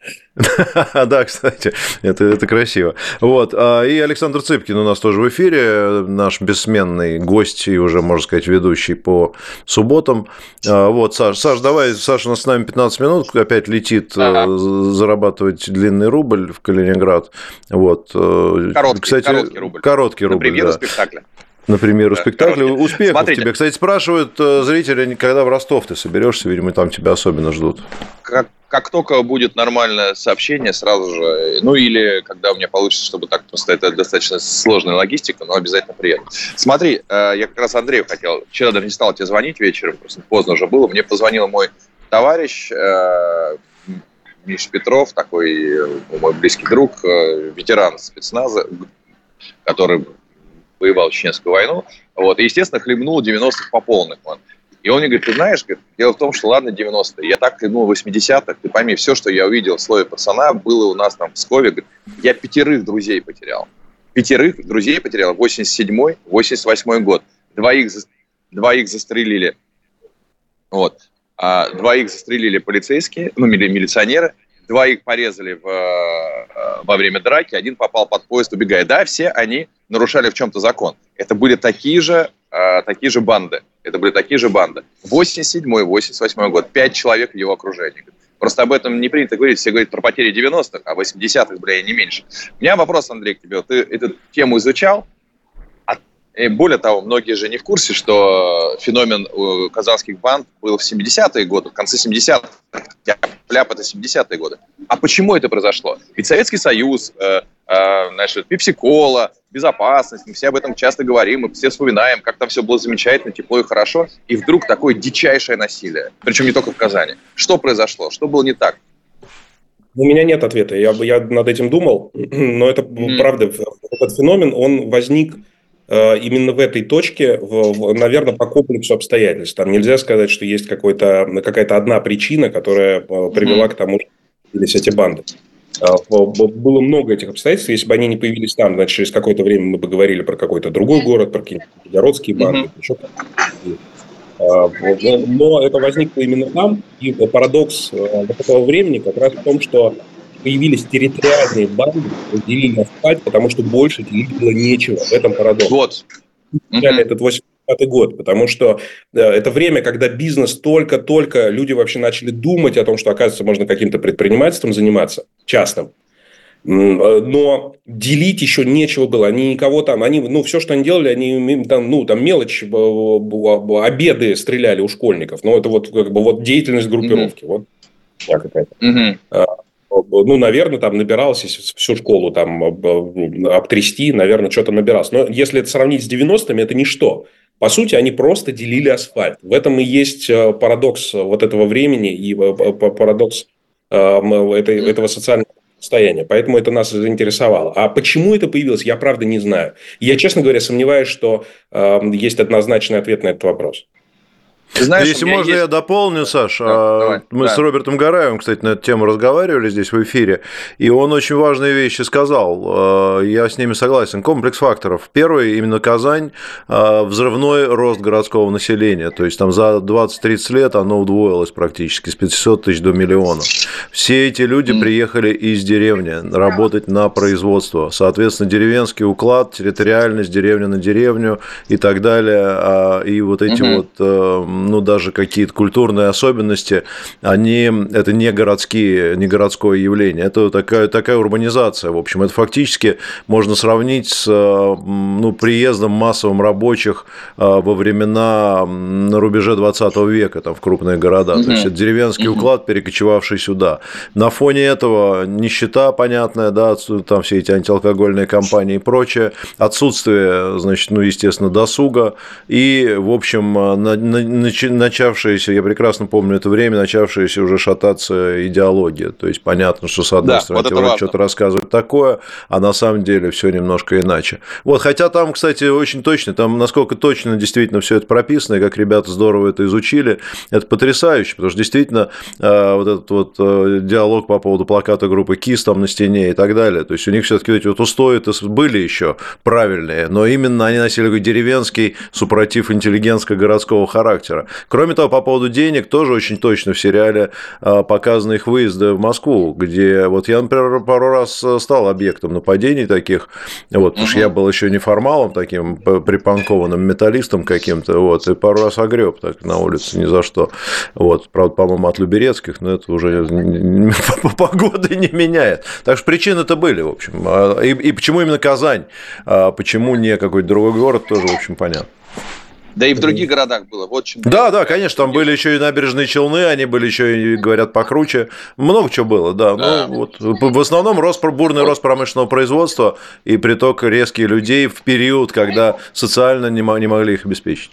Да, кстати, это красиво. Вот. И Александр Цыпкин у нас тоже в эфире, наш бессменный гость и уже, можно сказать, ведущий по субботам. Вот, Саш, Саш, давай, Саша, у нас с нами пятнадцать минут, опять летит зарабатывать длинный рубль в Калининград. Вот. Короткий, кстати, короткий рубль. Короткий рубль. Примеру да. спектакля. Например, у да, спектакля короткий. Успехов Смотрите. Тебе. Кстати, спрашивают зрители, когда в Ростов ты соберешься, видимо, там тебя особенно ждут. Как, как только будет нормальное сообщение, сразу же, ну или когда у меня получится, чтобы так просто, это достаточно сложная логистика, но обязательно приеду. Смотри, я как раз Андрею хотел, вчера даже не стал тебе звонить вечером, просто поздно уже было, мне позвонил мой товарищ Миш Петров, такой мой близкий друг, ветеран спецназа, который воевал в Чеченскую войну, вот, и, естественно, хлебнул девяностых по полных. Он. И он мне говорит, ты знаешь, говорит, дело в том, что ладно, девяностые, я так хлебнул восьмидесятых, ты пойми, все, что я увидел в «Слове пацана», было у нас там в Пскове, говорит, я пятерых друзей потерял. Пятерых друзей потерял в восемьдесят седьмой, восемьдесят восьмой год. Двоих, за... двоих застрелили, вот, а, двоих застрелили полицейские, ну, мили... милиционеры, двоих порезали в, во время драки, один попал под поезд, убегая. Да, все они нарушали в чем-то закон. Это были такие же, э, такие же банды. Это были такие же банды. восемьдесят седьмой, восемьдесят восьмой год. Пять человек в его окружении. Просто об этом не принято говорить. Все говорят про потери девяностых, а восьмидесятых, бля, не меньше. У меня вопрос, Андрей, к тебе. Ты эту тему изучал? И более того, многие же не в курсе, что феномен казанских банд был в семидесятые годы, в конце семидесятых, пляп это семидесятые годы. А почему это произошло? Ведь Советский Союз, э, э, значит, пепси-кола, безопасность, мы все об этом часто говорим, мы все вспоминаем, как там все было замечательно, тепло и хорошо, и вдруг такое дичайшее насилие, причем не только в Казани. Что произошло? Что было не так? У меня нет ответа, я, я над этим думал, но это mm. правда, этот феномен, он возник... именно в этой точке, в, в, наверное, по комплексу обстоятельств. Там нельзя сказать, что есть какой-то, какая-то одна причина, которая привела mm-hmm. к тому, что появились эти банды. Было много этих обстоятельств. Если бы они не появились там, значит, через какое-то время мы бы говорили про какой-то другой город, про какие-то городские банды. Mm-hmm. Но это возникло именно там. И парадокс этого времени как раз в том, что появились территориальные банды, делили асфальт, потому что больше делить было нечего. В этом парадокс. Вот. Этот восьмидесятый год, потому что это время, когда бизнес только-только, люди вообще начали думать о том, что, оказывается, можно каким-то предпринимательством заниматься, частным. Но делить еще нечего было. Они никого там, они, ну, все, что они делали, они там, ну, там мелочь, обеды стреляли у школьников. Ну, это вот как бы вот деятельность группировки. Mm-hmm. Вот какая-то. Mm-hmm. Ну, наверное, там набиралось, если всю школу там обтрясти, наверное, что-то набиралось. Но если это сравнить с девяностыми, это ничто. По сути, они просто делили асфальт. В этом и есть парадокс вот этого времени и парадокс этого социального состояния. Поэтому это нас заинтересовало. А почему это появилось, я правда не знаю. Я, честно говоря, сомневаюсь, что есть однозначный ответ на этот вопрос. Знаешь, если можно, есть... я дополню, Саш. Да, давай, мы да. с Робертом Гараевым, кстати, на эту тему разговаривали здесь в эфире, и он очень важные вещи сказал. Я с ними согласен. Комплекс факторов. Первый, именно Казань, взрывной рост городского населения. То есть, там за двадцать-тридцать лет оно удвоилось практически, с пятисот тысяч до миллиона. Все эти люди mm. приехали из деревни работать на производство. Соответственно, деревенский уклад, территориальность, деревня на деревню и так далее. И вот эти mm-hmm. вот... ну, даже какие-то культурные особенности, они, это не городские, не городское явление, это такая, такая урбанизация, в общем, это фактически можно сравнить с, ну, приездом массовым рабочих во времена на рубеже двадцатого века, там, в крупные города, mm-hmm. то есть, это деревенский mm-hmm. уклад, перекочевавший сюда. На фоне этого нищета, понятная, да, там все эти антиалкогольные кампании и прочее, отсутствие, значит, ну, естественно, досуга, и, в общем, на, на начавшаяся, я прекрасно помню это время, начавшаяся уже шататься идеология. То есть понятно, что с одной да, стороны вот тебе что-то рассказывают такое, а на самом деле все немножко иначе. Вот, хотя там, кстати, очень точно, там насколько точно действительно все это прописано, и как ребята здорово это изучили, это потрясающе, потому что действительно вот этот вот диалог по поводу плаката группы КИС там на стене и так далее. То есть у них все-таки эти вот устои были еще правильные, но именно они носили такой деревенский супротив интеллигентско-городского характера. Кроме того, по поводу денег тоже очень точно в сериале показаны их выезды в Москву, где вот я, например, пару раз стал объектом нападений таких, вот, потому что я был еще неформалом таким припанкованным металлистом каким-то, вот, и пару раз огреб так на улице ни за что. Вот, правда, по-моему, от Люберецких, но это уже погоды не меняет. Так что причины-то были, в общем. И, и почему именно Казань? Почему не какой-то другой город, тоже, в общем, понятно. Да и в других городах было. Вот чем да, было. Да, конечно, там были еще и набережные Челны, они были еще и, говорят, покруче. Много чего было, да. да. Ну, вот, в основном рост, бурный рост промышленного производства и приток резких людей в период, когда социально не могли их обеспечить.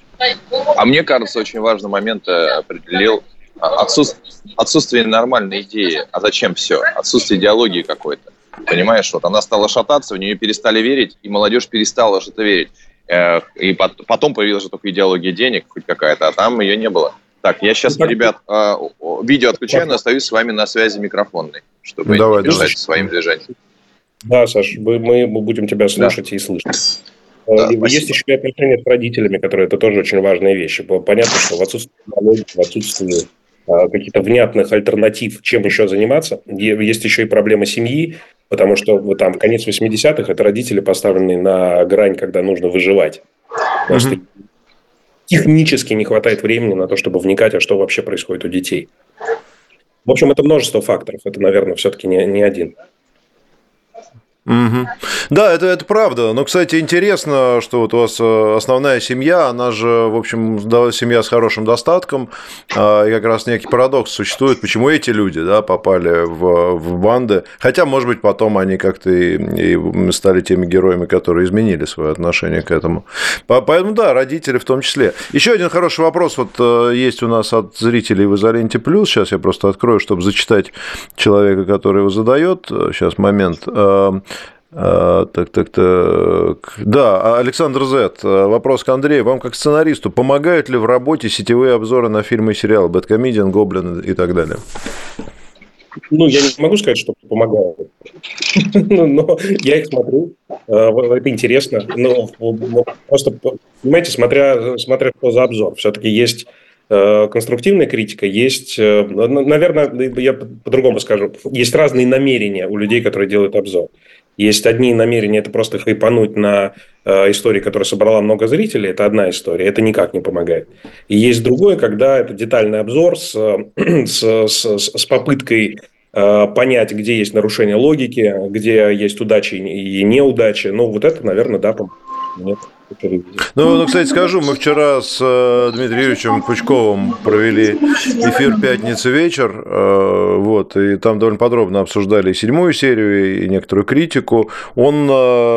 А мне кажется, очень важный момент определил отсутствие нормальной идеи. А зачем все? Отсутствие идеологии какой-то. Понимаешь, вот она стала шататься, в нее перестали верить, и молодежь перестала что-то верить. И потом появилась же только идеология денег хоть какая-то, а там ее не было. Так, я сейчас, ребят, видео отключаю, но остаюсь с вами на связи микрофонной, чтобы давай, не мешать своим движениям. Да, Саш, мы будем тебя слушать да. и слышать. Да, есть спасибо. Еще и отношения с родителями, которые это тоже очень важные вещи. Понятно, что в отсутствии налогов, в отсутствии каких-то внятных альтернатив, чем еще заниматься, есть еще и проблема семьи. Потому что там конец восьмидесятых – это родители, поставленные на грань, когда нужно выживать. Просто mm-hmm. технически не хватает времени на то, чтобы вникать, а что вообще происходит у детей. В общем, это множество факторов. Это, наверное, все-таки не, не один. Угу. Да, это, это правда. Но, кстати, интересно, что вот у вас основная семья, она же, в общем, семья с хорошим достатком, и как раз некий парадокс существует, почему эти люди да, попали в, в банды, хотя, может быть, потом они как-то и, и стали теми героями, которые изменили свое отношение к этому. Поэтому, да, родители в том числе. Еще один хороший вопрос вот есть у нас от зрителей в «Изоленте Плюс», сейчас я просто открою, чтобы зачитать человека, который его задает, сейчас момент. Так, так, так. Да, Александр Зет. Вопрос к Андрею. Вам, как сценаристу, помогают ли в работе сетевые обзоры на фильмы и сериалы «Бэдкомедиан», «Гоблин» и так далее? Ну, я не могу сказать, что помогают. Но я их смотрю. Это интересно. Но просто, понимаете, смотря, смотря что за обзор. Все-таки есть конструктивная критика, есть, наверное, я по-другому скажу, есть разные намерения у людей, которые делают обзор. Есть одни намерения, это просто хайпануть на э, истории, которая собрала много зрителей, это одна история, это никак не помогает. И есть другое, когда это детальный обзор с, с, с, с попыткой э, понять, где есть нарушение логики, где есть удачи и неудачи. Ну, вот это, наверное, да, помогает. Нет. Ну, ну, кстати, скажу, мы вчера с Дмитрием Юрьевичем Пучковым провели эфир «Пятница вечер», вот, и там довольно подробно обсуждали седьмую серию и некоторую критику. Он,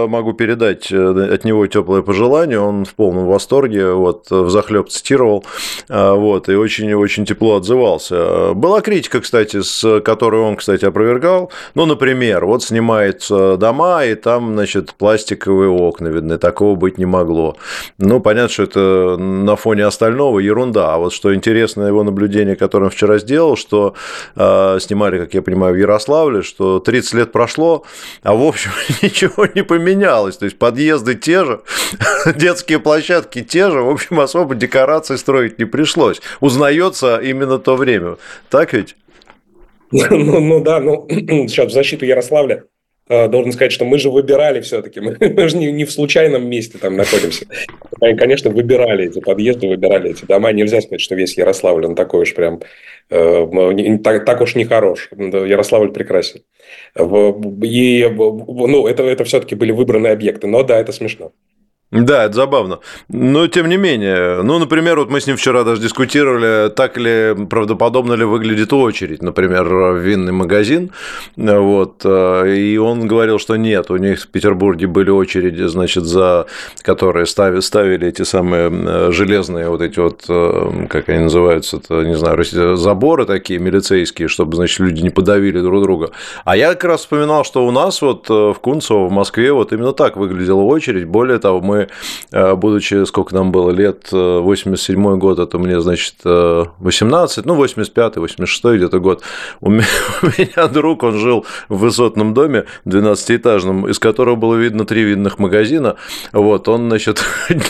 могу передать от него теплое пожелание, он в полном восторге, вот, взахлеб цитировал, вот, и очень-очень тепло отзывался. Была критика, кстати, с которой он, кстати, опровергал, ну, например, вот снимает дома, и там, значит, пластиковые окна видны, такого быть не может. Могло. Ну, понятно, что это на фоне остального ерунда. А вот что интересно, его наблюдение, которое он вчера сделал, что э, снимали, как я понимаю, в Ярославле, что тридцать лет прошло, а в общем ничего не поменялось. То есть подъезды те же, детские площадки те же, в общем, особо декорации строить не пришлось. Узнается именно то время. Так ведь? Ну, ну да, ну сейчас в защиту Ярославля. Должен сказать, что мы же выбирали все-таки, мы, мы же не, не в случайном месте там находимся. И, конечно, выбирали эти подъезды, выбирали эти дома. Нельзя сказать, что весь Ярославль, он такой уж прям, э, так, так уж не хорош. Ярославль прекрасен. И, ну, это, это все-таки были выбранные объекты, но да, это смешно. Да, это забавно. Но, тем не менее, ну, например, вот мы с ним вчера даже дискутировали, так ли, правдоподобно ли выглядит очередь, например, в винный магазин, вот, и он говорил, что нет, у них в Петербурге были очереди, значит, за, которые ставили, ставили эти самые железные вот эти вот, как они называются, не знаю, заборы такие милицейские, чтобы, значит, люди не подавили друг друга. А я как раз вспоминал, что у нас вот в Кунцево, в Москве, вот именно так выглядела очередь, более того, мы будучи, сколько нам было лет, восемьдесят седьмой год, это мне, значит, восемнадцать, ну, восемьдесят пятый, восемьдесят шестой где-то год, у меня, у меня друг, он жил в высотном доме двенадцатиэтажном, из которого было видно три винных магазина, вот, он, значит,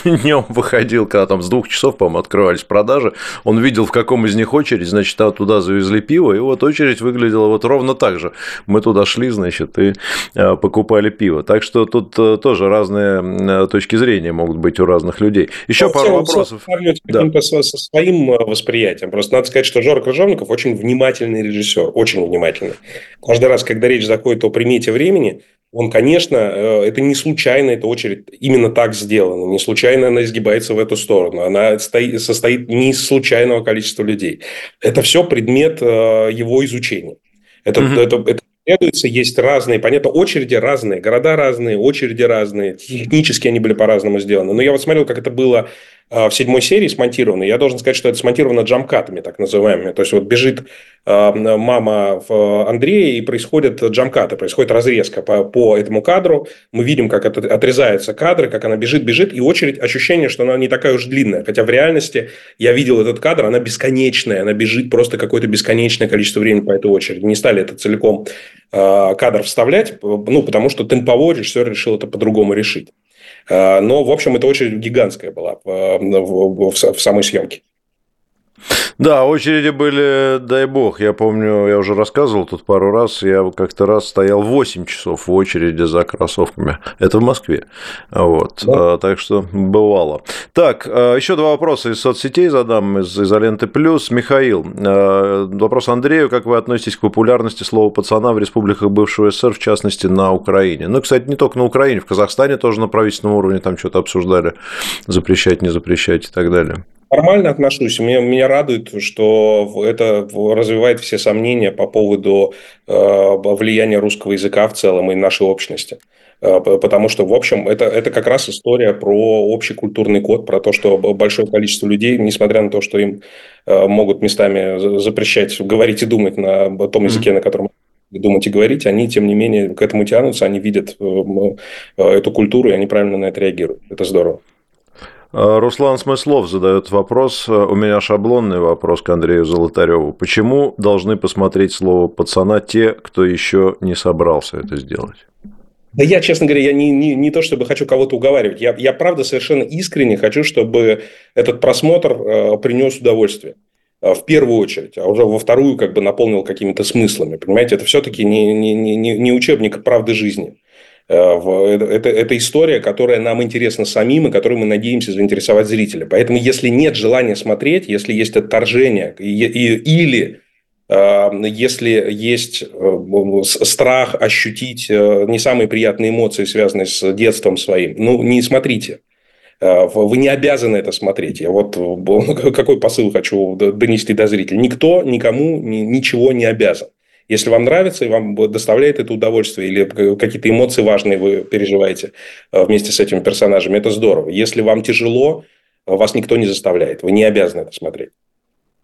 днем выходил, когда там с двух часов, по-моему, открывались продажи, он видел, в каком из них очередь, значит, там туда завезли пиво, и вот очередь выглядела вот ровно так же, мы туда шли, значит, и покупали пиво, так что тут тоже разные точки зрения могут быть у разных людей. Еще ну, пару целом, вопросов. Да. Со, со своим восприятием. Просто надо сказать, что Жора Крыжовников очень внимательный режиссер, очень внимательный. Каждый раз, когда речь заходит о примете времени, он, конечно, это не случайно, эта очередь именно так сделана, не случайно она изгибается в эту сторону, она стоит, состоит не из случайного количества людей. Это все предмет его изучения. Это, mm-hmm. это, это есть разные, понятно, очереди разные, города разные, очереди разные, технически они были по-разному сделаны. Но я вот смотрел, как это было в седьмой серии смонтировано. Я должен сказать, что это смонтировано джамкатами, так называемыми. То есть, вот бежит мама Андрея, и происходят джамкаты, происходит разрезка по, по этому кадру. Мы видим, как это отрезаются кадры, как она бежит, бежит, и очередь, ощущение, что она не такая уж длинная. Хотя в реальности я видел этот кадр, она бесконечная, она бежит просто какое-то бесконечное количество времени по этой очереди. Не стали это целиком кадр вставлять, ну, потому что темповой режиссер решил это по-другому решить. Но, в общем, эта очередь гигантская была в самой съемке. Да, очереди были, дай бог, я помню, я уже рассказывал тут пару раз, я как-то раз стоял восемь часов в очереди за кроссовками, это в Москве, вот, да. Так что бывало. Так, еще два вопроса из соцсетей задам, из «Изоленты Плюс». Михаил, вопрос Андрею, как вы относитесь к популярности слова «пацана» в республиках бывшего СССР, в частности, на Украине? Ну, кстати, не только на Украине, в Казахстане тоже на правительственном уровне там что-то обсуждали, запрещать, не запрещать и так далее. Нормально отношусь. Меня, меня радует, что это развивает все сомнения по поводу э, влияния русского языка в целом и нашей общности. Э, потому что, в общем, это, это как раз история про общий культурный код, про то, что большое количество людей, несмотря на то, что им э, могут местами запрещать говорить и думать на том языке, mm-hmm. на котором думать и говорить, они, тем не менее, к этому тянутся, они видят э, э, эту культуру, и они правильно на это реагируют. Это здорово. Руслан Смыслов задает вопрос, у меня шаблонный вопрос к Андрею Золотарёву. Почему должны посмотреть слово «пацана» те, кто еще не собрался это сделать? Да я, честно говоря, я не, не, не то чтобы хочу кого-то уговаривать. Я, я, правда, совершенно искренне хочу, чтобы этот просмотр э, принес удовольствие. В первую очередь, а уже во вторую как бы наполнил какими-то смыслами. Понимаете, это все-таки не, не, не, не учебник «Правды жизни». Это, это история, которая нам интересна самим, и которой мы надеемся заинтересовать зрителя. Поэтому, если нет желания смотреть, если есть отторжение, и, и, или э, если есть э, страх ощутить э, не самые приятные эмоции, связанные с детством своим, ну, не смотрите. Вы не обязаны это смотреть. Я вот какой посыл хочу донести до зрителя. Никто никому ничего не обязан. Если вам нравится и вам доставляет это удовольствие, или какие-то эмоции важные вы переживаете вместе с этими персонажами, это здорово. Если вам тяжело, вас никто не заставляет, вы не обязаны это смотреть.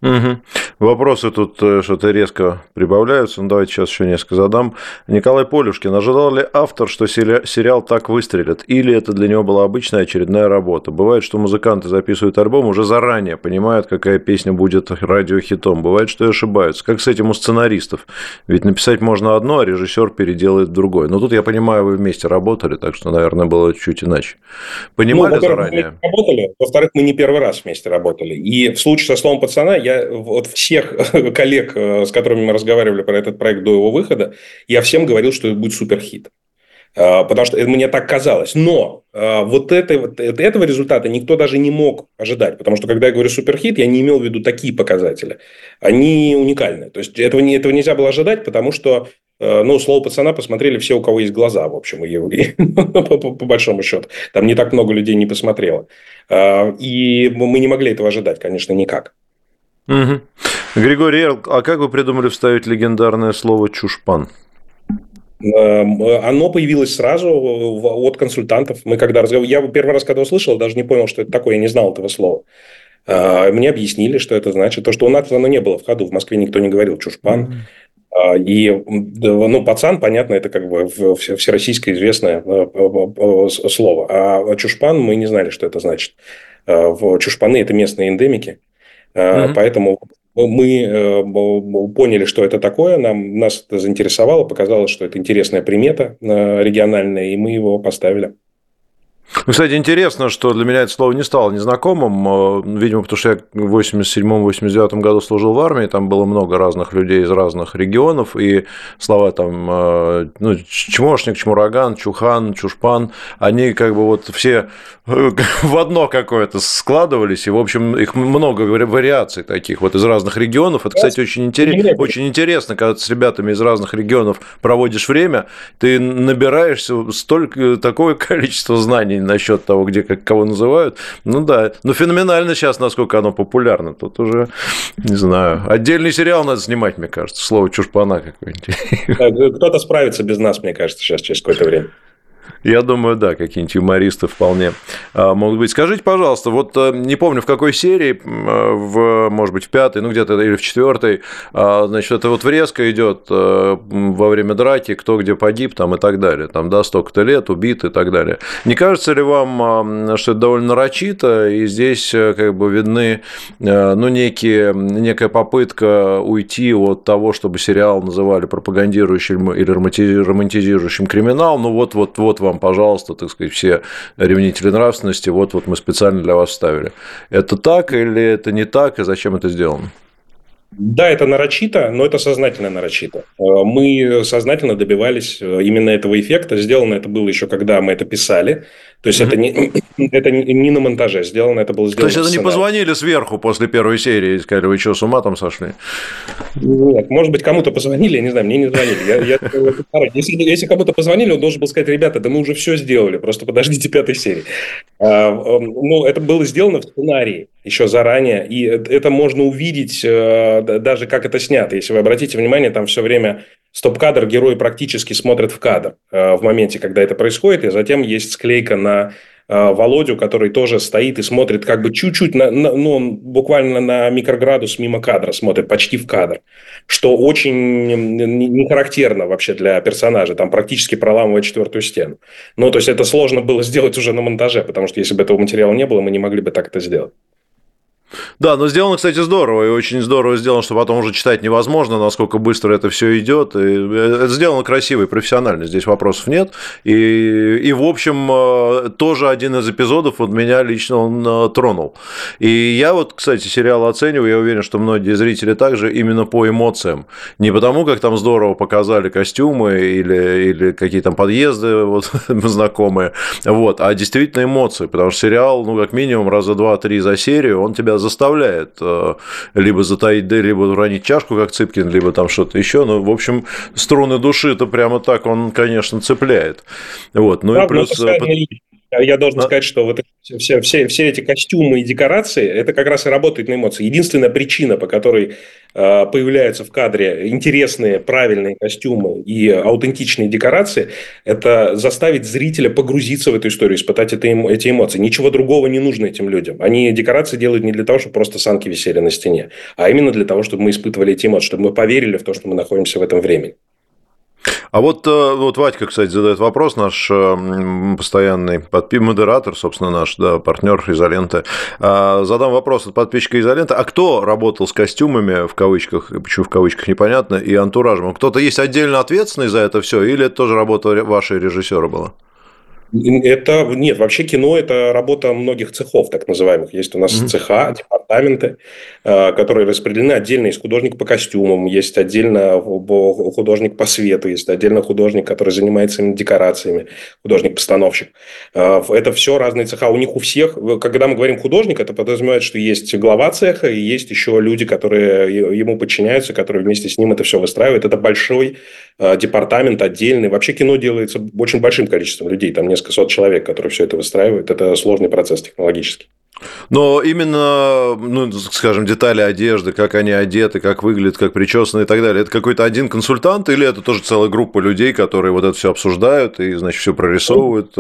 Угу. Вопросы тут что-то резко прибавляются, ну давайте сейчас еще несколько задам. Николай Полюшкин, ожидал ли автор, что сериал так выстрелит, или это для него была обычная очередная работа? Бывает, что музыканты записывают альбом уже заранее, понимают, какая песня будет радиохитом. Бывает, что и ошибаются. Как с этим у сценаристов? Ведь написать можно одно, а режиссер переделает другое. Но тут, я понимаю, вы вместе работали, так что, наверное, было чуть иначе. Понимали ну, заранее? Мы работали, во-вторых, мы не первый раз вместе работали. И в случае со словом «пацана» я вот всех коллег, с которыми мы разговаривали про этот проект до его выхода, я всем говорил, что это будет суперхит. Потому что мне так казалось. Но вот, это, вот этого результата никто даже не мог ожидать. Потому что, когда я говорю суперхит, я не имел в виду такие показатели. Они уникальны. То есть, этого, этого нельзя было ожидать, потому что Ну, «Слово пацана» посмотрели все, у кого есть глаза, в общем, и, и, по, по большому счету. Там не так много людей не посмотрело. И мы не могли этого ожидать, конечно, никак. Угу. Григорий Эрл, а как вы придумали вставить легендарное слово «чушпан»? Оно появилось сразу от консультантов. Мы когда разговаривали, я первый раз, когда услышал, даже не понял, что это такое, я не знал этого слова. Мне объяснили, что это значит. То, что у нас оно не было в ходу, в Москве никто не говорил «чушпан». Угу. И, ну, пацан, понятно, это как бы всероссийское известное слово. А чушпан мы не знали, что это значит. Чушпаны – это местные эндемики. Mm-hmm. Поэтому мы поняли, что это такое. Нам, нас это заинтересовало, показалось, что это интересная примета региональная, и мы его поставили. Ну, кстати, интересно, что для меня это слово не стало незнакомым, видимо, потому что я в восемьдесят седьмом восемьдесят девятом году служил в армии, там было много разных людей из разных регионов, и слова там, ну, чмошник, чмураган, чухан, чушпан, они как бы вот все в одно какое-то складывались, и, в общем, их много вариаций таких вот из разных регионов. Это, кстати, очень интересно, очень интересно, когда ты с ребятами из разных регионов проводишь время, ты набираешься столько, такое количество знаний насчет того, где как кого называют. Ну да, но феноменально сейчас, насколько оно популярно. Тут уже, не знаю, отдельный сериал надо снимать, мне кажется. Слово «чушпана» какое-нибудь. Кто-то справится без нас, мне кажется, сейчас через какое-то время. Я думаю, да, какие-нибудь юмористы вполне могут быть. Скажите, пожалуйста, вот не помню, в какой серии, в, может быть, в пятой, ну, где-то или в четвертой, значит, это вот врезка идет во время драки, кто где погиб, там, и так далее, там, да, столько-то лет, убит и так далее. Не кажется ли вам, что это довольно нарочито, и здесь как бы видны, ну, некие, некая попытка уйти от того, чтобы сериал называли пропагандирующим или романтизирующим криминал, ну, вот-вот-вот вам, пожалуйста, так сказать, все ревнители нравственности, вот-вот мы специально для вас вставили. Это так или это не так, и зачем это сделано? Да, это нарочито, но это сознательно нарочито. Мы сознательно добивались именно этого эффекта. Сделано это было еще, когда мы это писали. То есть, mm-hmm. это, не, это не на монтаже. Сделано это было сделано. То есть, это не позвонили сверху после первой серии и сказали, вы что, с ума там сошли? Нет, может быть, кому-то позвонили, я не знаю, мне не звонили. Я, я, если, если кому-то позвонили, он должен был сказать, ребята, да мы уже все сделали, просто подождите пятой серии. Ну, это было сделано в сценарии еще заранее, и это можно увидеть... даже как это снято. Если вы обратите внимание, там все время стоп-кадр, герои практически смотрят в кадр в моменте, когда это происходит, и затем есть склейка на Володю, который тоже стоит и смотрит как бы чуть-чуть, на, на, ну, он буквально на микроградус мимо кадра смотрит, почти в кадр, что очень не характерно вообще для персонажа, там практически проламывает четвертую стену. Ну, то есть, это сложно было сделать уже на монтаже, потому что если бы этого материала не было, мы не могли бы так это сделать. Да, но сделано, кстати, здорово, и очень здорово сделано, что потом уже читать невозможно, насколько быстро это все идет. Это сделано красиво и профессионально, здесь вопросов нет. И, и, в общем, тоже один из эпизодов вот меня лично он тронул. И я вот, кстати, сериал оцениваю, я уверен, что многие зрители также именно по эмоциям. Не потому, как там здорово показали костюмы или, или какие там подъезды вот, знакомые, вот, а действительно эмоции, потому что сериал, ну, как минимум, раза два-три за серию, он тебя заставляет либо затаить, да, либо уронить чашку, как Цыпкин, либо там что-то еще. Ну, в общем, струны души-то прямо так он, конечно, цепляет. Вот. Ну да, и плюс... Я должен а? сказать, что вот все, все, все эти костюмы и декорации, это как раз и работает на эмоции. Единственная причина, по которой э, появляются в кадре интересные, правильные костюмы и аутентичные декорации, это заставить зрителя погрузиться в эту историю, испытать это, эти эмоции. Ничего другого не нужно этим людям. Они декорации делают не для того, чтобы просто санки висели на стене, а именно для того, чтобы мы испытывали эти эмоции, чтобы мы поверили в то, что мы находимся в этом времени. А вот, вот Вадька, кстати, задает вопрос, наш постоянный подпи... модератор, собственно, наш, да, партнер «Изолента». Задам вопрос от подписчика «Изолента». А кто работал с костюмами, в кавычках, почему в кавычках, непонятно, и антуражем? Кто-то есть отдельно ответственный за это все, или это тоже работа вашего режиссера была? Это, нет, вообще кино – это работа многих цехов, так называемых. Есть у нас mm-hmm. цеха, департаменты, которые распределены. Отдельно есть художник по костюмам, есть отдельно художник по свету, есть отдельно художник, который занимается декорациями, художник-постановщик. Это все разные цеха. У них у всех, когда мы говорим художник, это подразумевает, что есть глава цеха, и есть еще люди, которые ему подчиняются, которые вместе с ним это все выстраивают. Это большой департамент отдельный. Вообще кино делается очень большим количеством людей, там несколько сот человек, которые все это выстраивают. Это сложный процесс технологический. Но именно, ну, скажем, детали одежды, как они одеты, как выглядят, как причесаны и так далее, это какой-то один консультант или это тоже целая группа людей, которые вот это все обсуждают и, значит, все прорисовывают?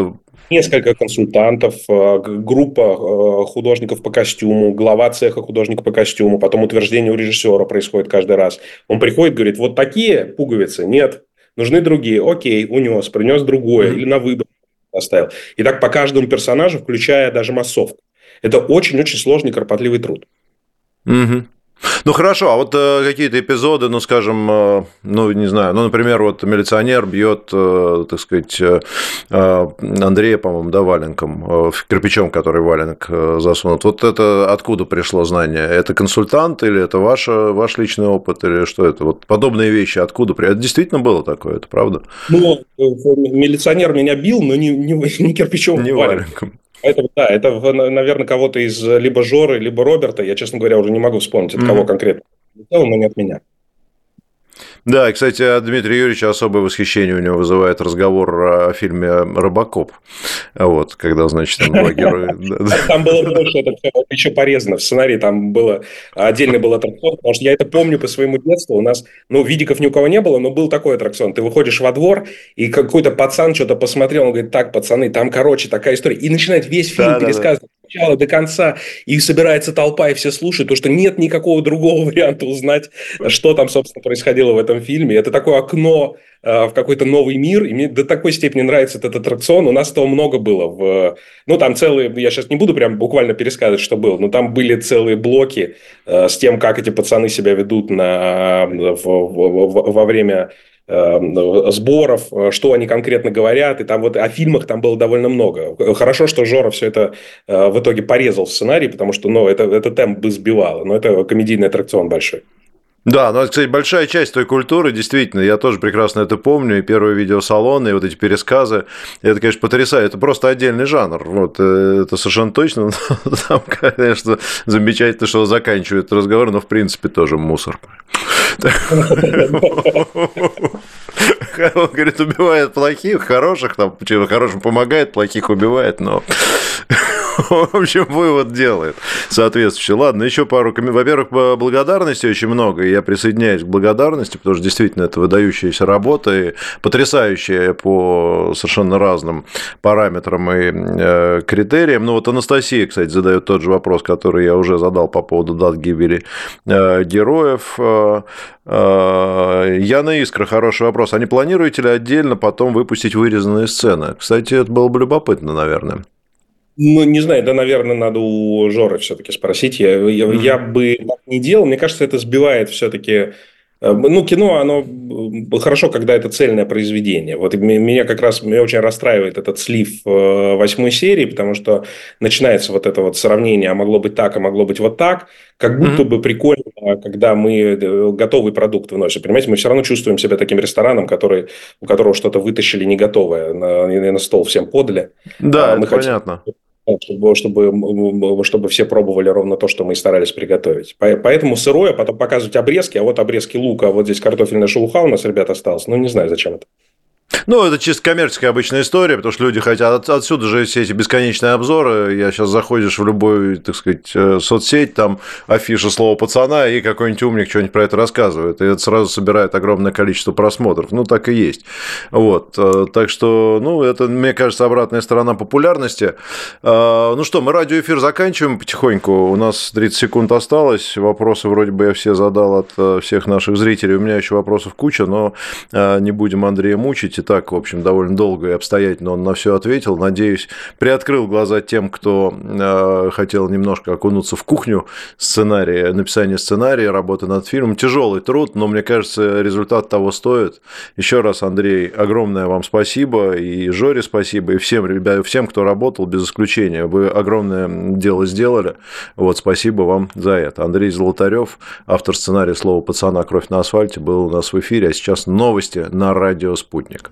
Несколько консультантов, группа художников по костюму, глава цеха художника по костюму, потом утверждение у режиссера происходит каждый раз. Он приходит, говорит, вот такие пуговицы, нет, нужны другие, окей, унес, принес другое или на выбор оставил. И так по каждому персонажу, включая даже массовку. Это очень-очень сложный, кропотливый труд. Угу. Ну, хорошо, а вот э, какие-то эпизоды, ну, скажем, э, ну, не знаю, ну, например, вот милиционер бьет, э, так сказать, э, Андрея, по-моему, да, валенком, э, кирпичом, который валенок э, засунут. Вот это откуда пришло знание? Это консультант или это ваша, ваш личный опыт или что это? Вот подобные вещи откуда? Это действительно было такое, это правда? Ну, милиционер меня бил, но не, не, не кирпичом, не валенком. Поэтому, да, это, наверное, кого-то из либо Жоры, либо Роберта. Я, честно говоря, уже не могу вспомнить, от mm-hmm. кого конкретно. Но не от меня. Да, и, кстати, от Дмитрия Юрьевича особое восхищение у него вызывает разговор о фильме «Робокоп». Вот, когда, значит, он блогирует. Там было больше, это еще порезано. В сценарии там было, отдельно был аттракцион, потому что я это помню по своему детству. У нас, ну, видиков ни у кого не было, но был такой аттракцион. Ты выходишь во двор, и какой-то пацан что-то посмотрел, он говорит, так, пацаны, там, короче, такая история. И начинает весь фильм пересказывать. Сначала до конца, и собирается толпа, и все слушают, потому что нет никакого другого варианта узнать, что там, собственно, происходило в этом фильме. Это такое окно в какой-то новый мир, и мне до такой степени нравится этот аттракцион. У нас этого много было. В... Ну, там целые... Я сейчас не буду прям буквально пересказывать, что было, но там были целые блоки с тем, как эти пацаны себя ведут на... во время... сборов, что они конкретно говорят, и там вот о фильмах там было довольно много. Хорошо, что Жора все это в итоге порезал в сценарий, потому что, ну, это, это темп бы сбивало, но это комедийный аттракцион большой. Да, ну, кстати, большая часть той культуры, действительно, я тоже прекрасно это помню, и первые видеосалоны, и вот эти пересказы, это, конечно, потрясает, это просто отдельный жанр, вот, это совершенно точно, но там, конечно, замечательно, что заканчивает разговор, но, в принципе, тоже мусор. Он говорит, убивает плохих, хороших, там, хорошим помогает, плохих убивает, но... В общем, вывод делает соответствующий. Ладно, еще пару комментариев. Во-первых, благодарности очень много, и я присоединяюсь к благодарности, потому что действительно это выдающаяся работа, и потрясающая по совершенно разным параметрам и э, критериям. Ну, вот Анастасия, кстати, задает тот же вопрос, который я уже задал по поводу дат гибели э, героев. Э, э, Яна Искра, хороший вопрос. А не планируете ли отдельно потом выпустить вырезанные сцены? Кстати, это было бы любопытно, наверное. Ну, не знаю, да, наверное, надо у Жоры все-таки спросить. Я, я, mm-hmm. я бы так не делал. Мне кажется, это сбивает все-таки... Ну, кино, оно хорошо, когда это цельное произведение. Вот меня как раз меня очень расстраивает этот слив восьмой серии, потому что начинается вот это вот сравнение, а могло быть так, а могло быть вот так. Как будто бы прикольно, когда мы готовый продукт выносим. Понимаете, мы все равно чувствуем себя таким рестораном, который, у которого что-то вытащили не готовое, на, на стол всем подали. Да, а мы это хотим... понятно. Чтобы, чтобы, чтобы все пробовали ровно то, что мы и старались приготовить. Поэтому сырое, потом показывать обрезки, а вот обрезки лука, а вот здесь картофельная шелуха у нас, ребята, осталась. Ну, не знаю, зачем это. Ну, это чисто коммерческая обычная история, потому что люди хотят... От, отсюда же все эти бесконечные обзоры. Я сейчас заходишь в любую, так сказать, соцсеть, там афиша «Слово пацана», и какой-нибудь умник что-нибудь про это рассказывает. И это сразу собирает огромное количество просмотров. Ну, так и есть. Вот. Так что, ну, это, мне кажется, обратная сторона популярности. Ну что, мы радиоэфир заканчиваем потихоньку. У нас тридцать секунд осталось. Вопросы вроде бы я все задал от всех наших зрителей. У меня еще вопросов куча, но не будем Андрея мучить. ведь и так, в общем, довольно долго и обстоятельно он на все ответил. Надеюсь, приоткрыл глаза тем, кто хотел немножко окунуться в кухню сценария, написания сценария, работы над фильмом. Тяжелый труд, но, мне кажется, результат того стоит. Еще раз, Андрей, огромное вам спасибо, и Жоре спасибо, и всем, ребят, всем, кто работал, без исключения. Вы огромное дело сделали. Вот, спасибо вам за это. Андрей Золотарёв, автор сценария «Слово пацана. Кровь на асфальте», был у нас в эфире, а сейчас новости на радио «Спутник».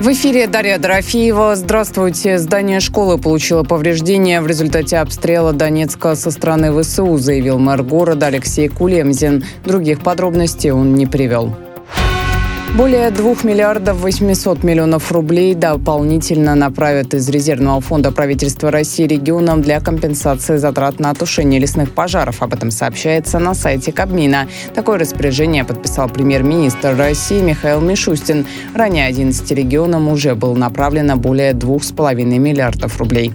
В эфире Дарья Дорофеева. Здравствуйте. Здание школы получило повреждения в результате обстрела Донецка со стороны ВСУ, заявил мэр города Алексей Кулемзин. Других подробностей он не привел. Более двух миллиардов восьмисот миллионов рублей дополнительно направят из резервного фонда правительства России регионам для компенсации затрат на тушение лесных пожаров. Об этом сообщается на сайте Кабмина. Такое распоряжение подписал премьер-министр России Михаил Мишустин. Ранее одиннадцати регионам уже было направлено более двух с половиной миллиардов рублей.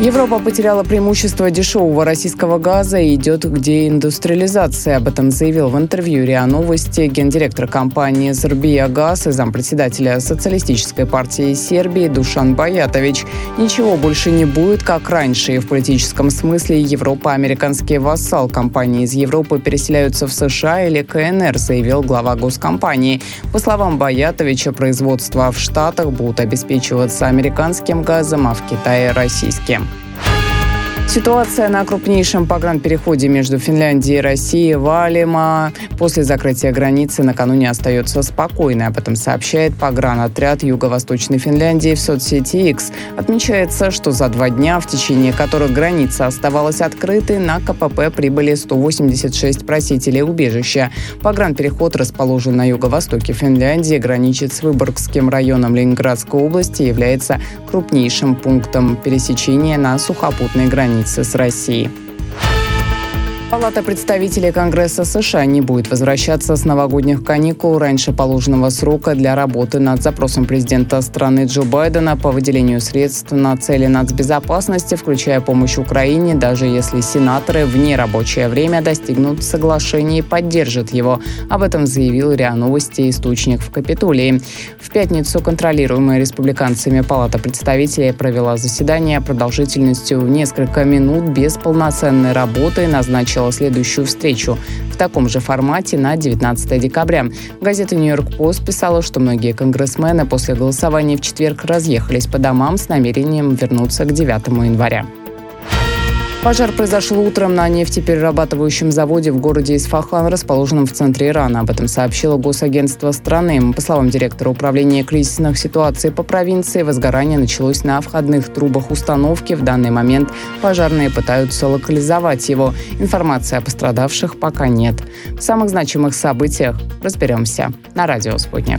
Европа потеряла преимущество дешевого российского газа и идет к деиндустриализации. Об этом заявил в интервью РИА Новости гендиректор компании «Сербиягаз» и зампредседателя Социалистической партии Сербии Душан Баятович. Ничего больше не будет, как раньше. И в политическом смысле Европа – американский вассал. Компании из Европы переселяются в США или КНР, заявил глава госкомпании. По словам Баятовича, производство в Штатах будут обеспечиваться американским газом, а в Китае – российским. Ситуация на крупнейшем погранпереходе между Финляндией и Россией Валима после закрытия границы накануне остается спокойной. Об этом сообщает погранотряд Юго-Восточной Финляндии в соцсети X. Отмечается, что за два дня, в течение которых граница оставалась открытой, на ка пэ пэ прибыли сто восемьдесят шесть просителей убежища. Погранпереход расположен на юго-востоке Финляндии, граничит с Выборгским районом Ленинградской области, является крупнейшим пунктом пересечения на сухопутной границе с Россией. Палата представителей Конгресса США не будет возвращаться с новогодних каникул раньше положенного срока для работы над запросом президента страны Джо Байдена по выделению средств на цели нацбезопасности, включая помощь Украине, даже если сенаторы в нерабочее время достигнут соглашения и поддержат его. Об этом заявил РИА Новости источник в Капитолии. В пятницу контролируемая республиканцами Палата представителей провела заседание продолжительностью в несколько минут без полноценной работы и назначила следующую встречу в таком же формате на девятнадцатое декабря. Газета «Нью-Йорк Пост» писала, что многие конгрессмены после голосования в четверг разъехались по домам с намерением вернуться к девятому января. Пожар произошел утром на нефтеперерабатывающем заводе в городе Исфахан, расположенном в центре Ирана. Об этом сообщило госагентство страны. По словам директора управления кризисных ситуаций по провинции, возгорание началось на входных трубах установки. В данный момент пожарные пытаются локализовать его. Информации о пострадавших пока нет. В самых значимых событиях разберемся на радио «Спутник».